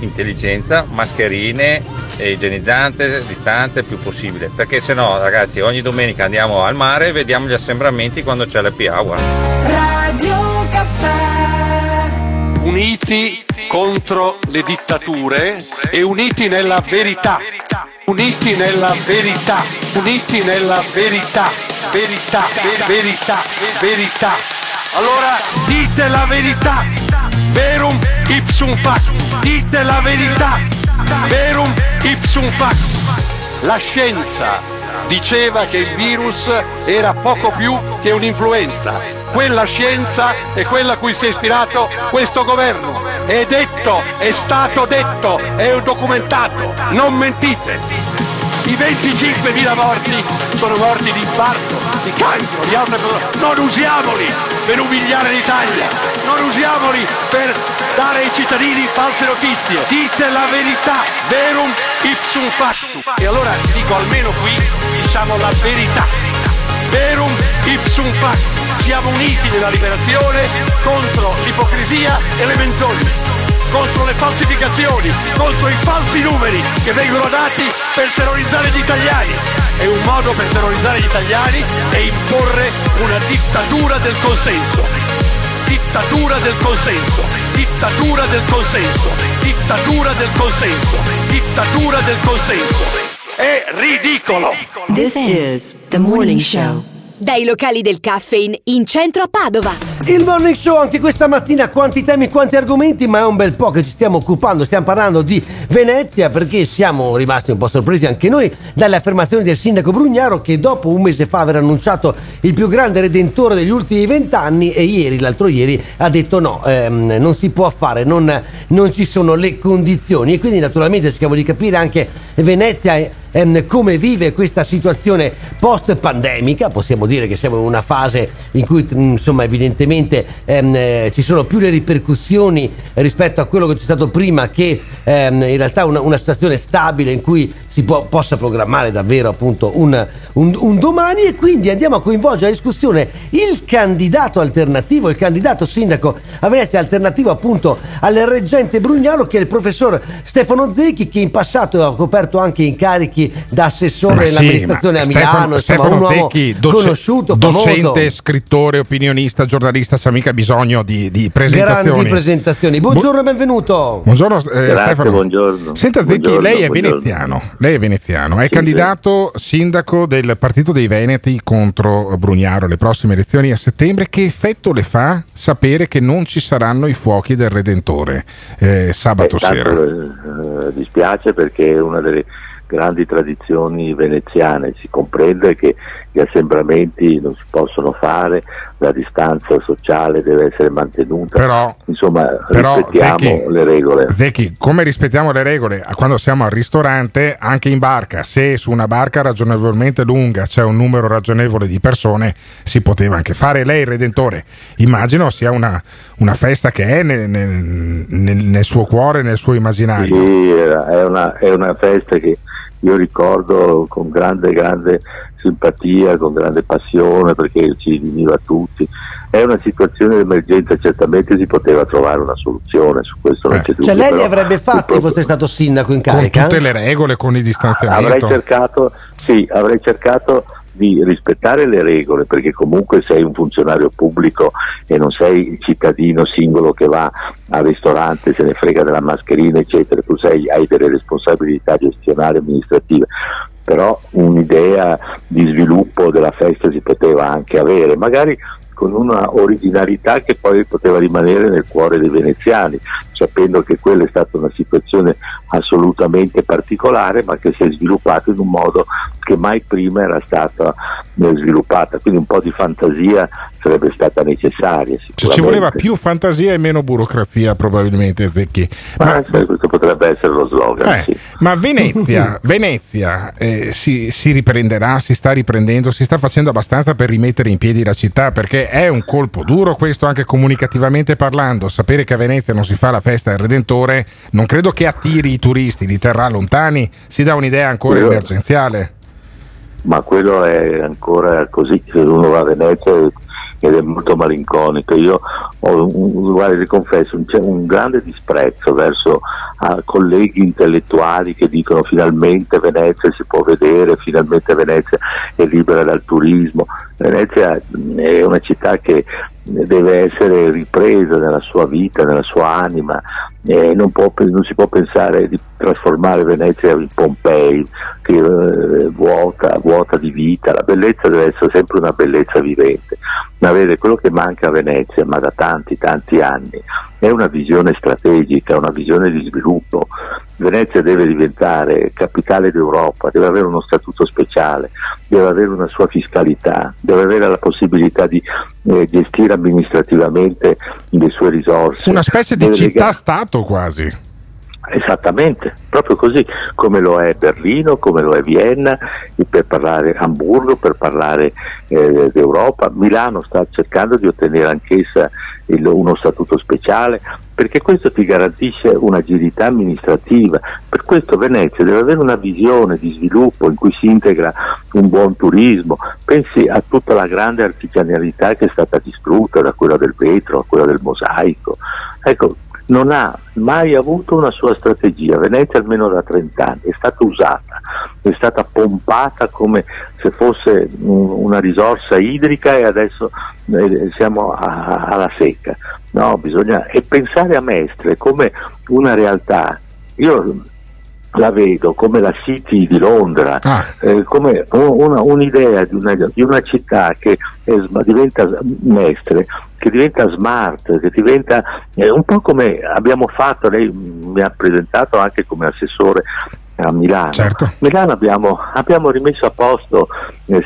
intelligenza, mascherine, igienizzante, distanze più possibile, perché se no ragazzi ogni domenica andiamo al mare e vediamo gli assembramenti quando c'è l'happy hour. Radio Caffè. Uniti contro le dittature e uniti nella verità, uniti nella verità, uniti nella verità, verità, verità, verità. Allora dite la verità. Verum ipsum fac, dite la verità, verum ipsum fac. La scienza diceva che il virus era poco più che un'influenza. Quella scienza è quella a cui si è ispirato questo governo. È detto, è stato detto, è documentato. Non mentite. I 25.000 morti sono morti di infarto, di cancro, di altre cose. Non usiamoli per umiliare l'Italia, non usiamoli per dare ai cittadini false notizie. Dite la verità, verum ipsum factum. E allora dico, almeno qui diciamo la verità, verum ipsum factum. Siamo uniti nella liberazione contro l'ipocrisia e le menzogne, contro le falsificazioni, contro i falsi numeri che vengono dati per terrorizzare gli italiani. È un modo per terrorizzare gli italiani e imporre una dittatura del consenso. dittatura del consenso, dittatura del consenso, dittatura del consenso, dittatura del consenso. È ridicolo. This is the morning show. Dai locali del Caffeine in centro a Padova. Il morning show anche questa mattina, quanti temi, quanti argomenti, ma è un bel po' che ci stiamo occupando. Stiamo parlando di Venezia perché siamo rimasti un po' sorpresi anche noi dalle affermazioni del sindaco Brugnaro, che dopo un mese fa aver annunciato il più grande redentore degli ultimi 20 anni, e ieri, l'altro ieri, ha detto no, non si può fare, non ci sono le condizioni, e quindi naturalmente cerchiamo di capire anche Venezia come vive questa situazione post pandemica. Possiamo dire che siamo in una fase in cui insomma evidentemente ci sono più le ripercussioni rispetto a quello che c'è stato prima, che in realtà una situazione stabile in cui si possa programmare davvero appunto un domani. E quindi andiamo a coinvolgere la discussione il candidato alternativo, il candidato sindaco a Venezia alternativo appunto al reggente Brugnaro, che è il professor Stefano Zecchi, che in passato ha coperto anche incarichi da assessore all'amministrazione a Milano. Stefano Zecchi, conosciuto, docente, famoso, scrittore, opinionista, giornalista, c'è mica bisogno di presentazioni. Grandi presentazioni. Buongiorno e benvenuto. Buongiorno grazie, Stefano. Buongiorno. Senta Zecchi, lei è veneziano, è sì, candidato sindaco del Partito dei Veneti contro Brugnaro alle prossime elezioni a settembre. Che effetto le fa sapere che non ci saranno i fuochi del Redentore sabato sera? Dispiace perché è una delle grandi tradizioni veneziane, si comprende che gli assembramenti non si possono fare, la distanza sociale deve essere mantenuta, però rispettiamo le regole. Zecchi, come rispettiamo le regole? Quando siamo al ristorante, anche in barca, se su una barca ragionevolmente lunga c'è un numero ragionevole di persone, si poteva anche fare. Lei il Redentore immagino sia una festa che è nel suo cuore, nel suo immaginario. Sì, è una festa che io ricordo con grande simpatia, con grande passione, perché ci univa tutti. È una situazione d'emergenza, certamente si poteva trovare una soluzione, su questo non c'è dubbio. Cioè lei li avrebbe fatti se fosse stato sindaco in carica? Con tutte le regole, con i distanziamenti? Avrei cercato di rispettare le regole, perché comunque sei un funzionario pubblico e non sei il cittadino singolo che va al ristorante, se ne frega della mascherina eccetera, tu hai delle responsabilità gestionali e amministrative, però un'idea di sviluppo della festa si poteva anche avere, magari con una originalità che poi poteva rimanere nel cuore dei veneziani, sapendo che quella è stata una situazione assolutamente particolare, ma che si è sviluppata in un modo che mai prima era stata sviluppata, quindi un po' di fantasia sarebbe stata necessaria. Ci voleva più fantasia e meno burocrazia probabilmente, Zecchi. Ma questo potrebbe essere lo slogan. Sì. Ma Venezia si riprenderà, si sta riprendendo, si sta facendo abbastanza per rimettere in piedi la città, perché è un colpo duro questo anche comunicativamente parlando. Sapere che a Venezia non si fa la festa del Redentore non credo che attiri i turisti, li terrà lontani, si dà un'idea ancora emergenziale. Ma quello è ancora così, se uno va a Venezia ed è molto malinconico. Io vi confesso, c'è un grande disprezzo verso colleghi intellettuali che dicono finalmente Venezia si può vedere, finalmente Venezia è libera dal turismo. Venezia è una città che deve essere ripresa nella sua vita, nella sua anima, non si può pensare di trasformare Venezia in Pompei, che vuota di vita. La bellezza deve essere sempre una bellezza vivente, ma vede, quello che manca a Venezia, ma da tanti anni, è una visione strategica, una visione di sviluppo. Venezia deve diventare capitale d'Europa, deve avere uno statuto speciale, deve avere una sua fiscalità, deve avere la possibilità di gestire amministrativamente le sue risorse. Una specie di città-stato quasi. Esattamente, proprio così, come lo è Berlino, come lo è Vienna, per parlare Amburgo, per parlare d'Europa. Milano sta cercando di ottenere anch'essa uno statuto speciale, perché questo ti garantisce un'agilità amministrativa. Per questo Venezia deve avere una visione di sviluppo in cui si integra un buon turismo. Pensi a tutta la grande artigianalità che è stata distrutta, da quella del vetro a quella del mosaico. Ecco, non ha mai avuto una sua strategia. Venezia almeno da 30 anni è stata usata, è stata pompata come se fosse una risorsa idrica, e adesso siamo alla secca. No, bisogna e pensare a Mestre come una realtà. Io la vedo come la City di Londra, come un'idea di una città che diventa Mestre, che diventa smart, che diventa un po' come abbiamo fatto. Lei mi ha presentato anche come assessore a Milano. Certo. Milano abbiamo rimesso a posto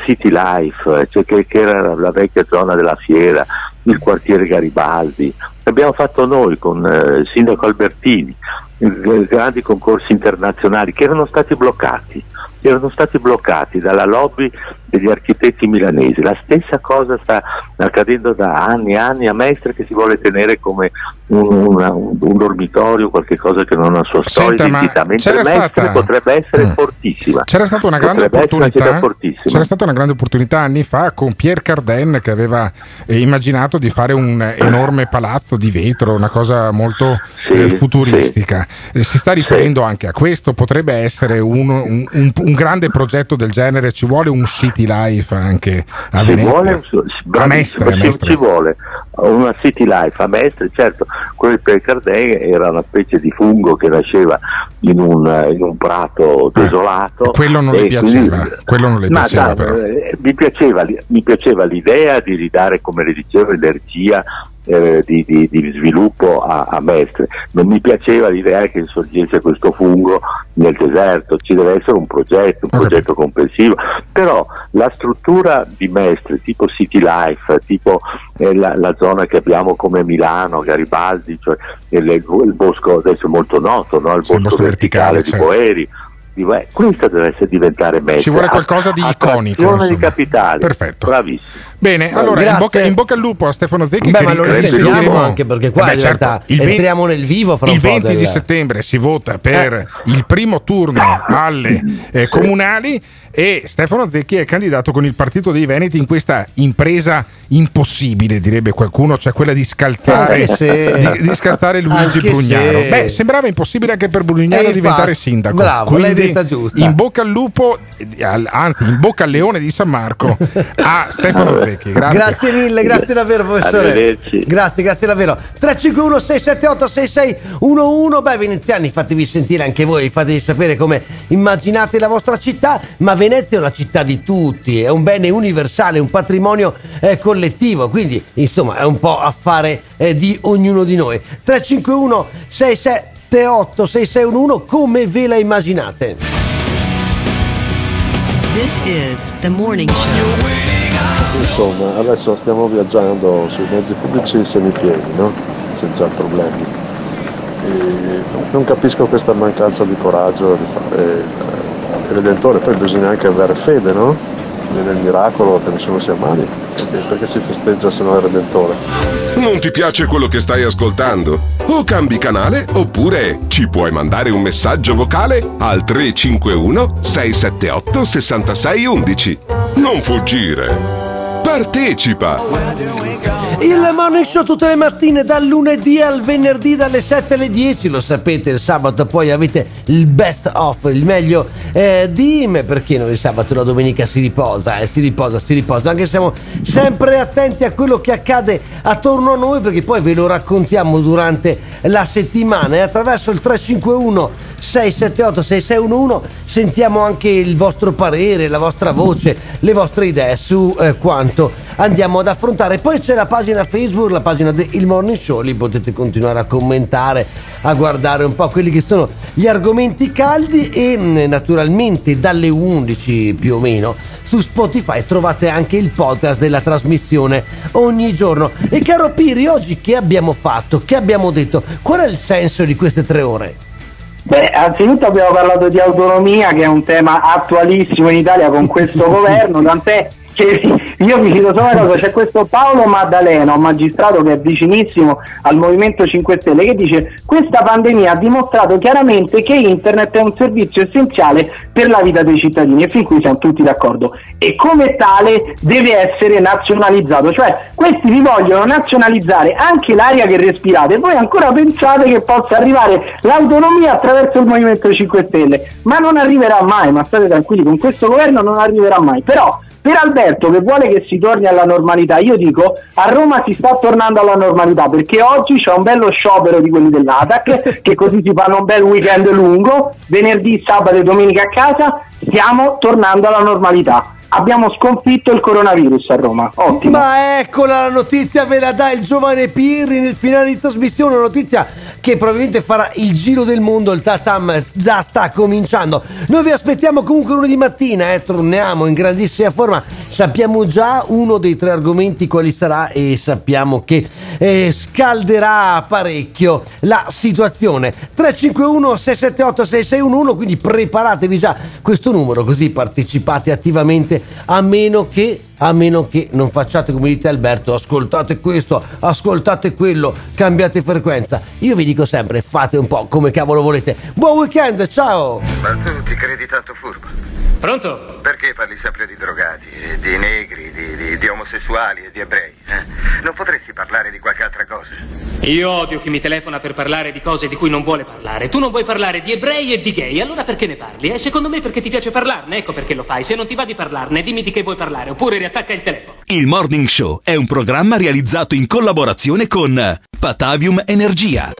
City Life, cioè che era la vecchia zona della Fiera, il quartiere Garibaldi. L'abbiamo fatto noi con il sindaco Albertini, grandi concorsi internazionali che erano stati bloccati. Dalla lobby degli architetti milanesi. La stessa cosa sta accadendo da anni e anni a Mestre, che si vuole tenere come un dormitorio, qualche cosa che non ha sua storia identità, mentre Mestre potrebbe essere fortissima. C'era stata una grande opportunità anni fa con Pierre Cardin, che aveva immaginato di fare un enorme palazzo di vetro, una cosa molto futuristica. Sì. Si sta riferendo anche a questo, potrebbe essere un grande progetto del genere. Ci vuole un City Life anche a Venezia. Ci vuole una City Life a Mestre, certo. Quel per Cardin era una specie di fungo che nasceva in un prato desolato. Quello non le piaceva però. Mi piaceva l'idea di ridare, come le dicevo, energia di sviluppo a Mestre. Non mi piaceva l'idea che insorgesse questo fungo nel deserto. Ci deve essere un progetto complessivo, però la struttura di Mestre, tipo City Life, tipo la zona che abbiamo come Milano, Garibaldi, cioè il bosco adesso è molto noto, no? il bosco verticale di Boeri. Questa deve diventare meglio. Ci vuole qualcosa di iconico, di capitale. Perfetto. Bravissimo. Bene, allora in bocca al lupo a Stefano Zecchi. Ma lo risentiremo anche perché qua in realtà entriamo nel vivo. Il 20 di settembre si vota per il primo turno alle comunali, e Stefano Zecchi è candidato con il Partito dei Veneti in questa impresa impossibile, direbbe qualcuno, cioè quella di scalzare Luigi Brugnaro. Beh, sembrava impossibile anche per Brugnaro diventare sindaco. Bravo, l'hai detta giusta. In bocca al lupo, anzi in bocca al leone di San Marco a Stefano Zecchi. Grazie mille, grazie davvero, professore. Grazie davvero. 351 678 6611. Beh, veneziani, fatevi sentire anche voi, fatevi sapere come immaginate la vostra città. Ma Venezia è una città di tutti, è un bene universale, un patrimonio collettivo, quindi insomma è un po' affare di ognuno di noi. 351 678 6611, come ve la immaginate? This is the morning show. Insomma, adesso stiamo viaggiando sui mezzi pubblici semipieni, no? Senza problemi. E non capisco questa mancanza di coraggio di fare Redentore. Poi bisogna anche avere fede, no? Nel miracolo che nessuno sia male, perché si festeggia se non è Redentore? Non ti piace quello che stai ascoltando? O cambi canale, oppure ci puoi mandare un messaggio vocale al 351 678 6611. Non fuggire, partecipa. Il morning show tutte le mattine, dal lunedì al venerdì, dalle 7 alle 10. Lo sapete, il sabato poi avete il best of, il meglio di me, perché noi il sabato e la domenica si riposa. Anche siamo sempre attenti a quello che accade attorno a noi, perché poi ve lo raccontiamo durante la settimana. E attraverso il 351 678 6611 sentiamo anche il vostro parere, la vostra voce, le vostre idee su quanto andiamo ad affrontare. Poi c'è la pagina Facebook, la pagina del Morning Show, lì potete continuare a commentare, a guardare un po' quelli che sono gli argomenti caldi, e naturalmente dalle 11 più o meno su Spotify trovate anche il podcast della trasmissione ogni giorno. E caro Pirri, oggi che abbiamo fatto? Che abbiamo detto? Qual è il senso di queste 3 ore? Beh, anzitutto abbiamo parlato di autonomia, che è un tema attualissimo in Italia con questo governo, tant'è io mi ci trovo una cosa, c'è questo Paolo Maddaleno, un magistrato che è vicinissimo al Movimento 5 Stelle, che dice: questa pandemia ha dimostrato chiaramente che internet è un servizio essenziale per la vita dei cittadini, e fin qui siamo tutti d'accordo, e come tale deve essere nazionalizzato. Cioè questi vi vogliono nazionalizzare anche l'aria che respirate, e voi ancora pensate che possa arrivare l'autonomia attraverso il Movimento 5 Stelle, ma non arriverà mai, ma state tranquilli, con questo governo non arriverà mai. Però per Alberto, che vuole che si torni alla normalità, io dico: a Roma si sta tornando alla normalità, perché oggi c'è un bello sciopero di quelli dell'ATAC, che così si fanno un bel weekend lungo, venerdì, sabato e domenica a casa. Stiamo tornando alla normalità, abbiamo sconfitto il coronavirus a Roma. Ottimo. Ma eccola la notizia, ve la dà il giovane Pirri nel finale di trasmissione, una notizia che probabilmente farà il giro del mondo. Il tatam già sta cominciando, noi vi aspettiamo comunque lunedì mattina, torniamo in grandissima forma, sappiamo già uno dei tre argomenti quali sarà, e sappiamo che scalderà parecchio la situazione. 351 678 6611, quindi preparatevi già questo numero, così partecipate attivamente, a meno che non facciate come dite Alberto: ascoltate questo, ascoltate quello, cambiate frequenza. Io vi dico sempre: fate un po' come cavolo volete. Buon weekend, ciao! Ma tu ti credi tanto furbo? Pronto? Perché parli sempre di drogati, di negri, di omosessuali e di ebrei? Non potresti parlare di qualche altra cosa? Io odio chi mi telefona per parlare di cose di cui non vuole parlare. Tu non vuoi parlare di ebrei e di gay, allora perché ne parli? Secondo me perché ti piace parlarne, ecco perché lo fai. Se non ti va di parlarne, dimmi di che vuoi parlare, oppure attacca il telefono. Il Morning Show è un programma realizzato in collaborazione con Patavium Energia.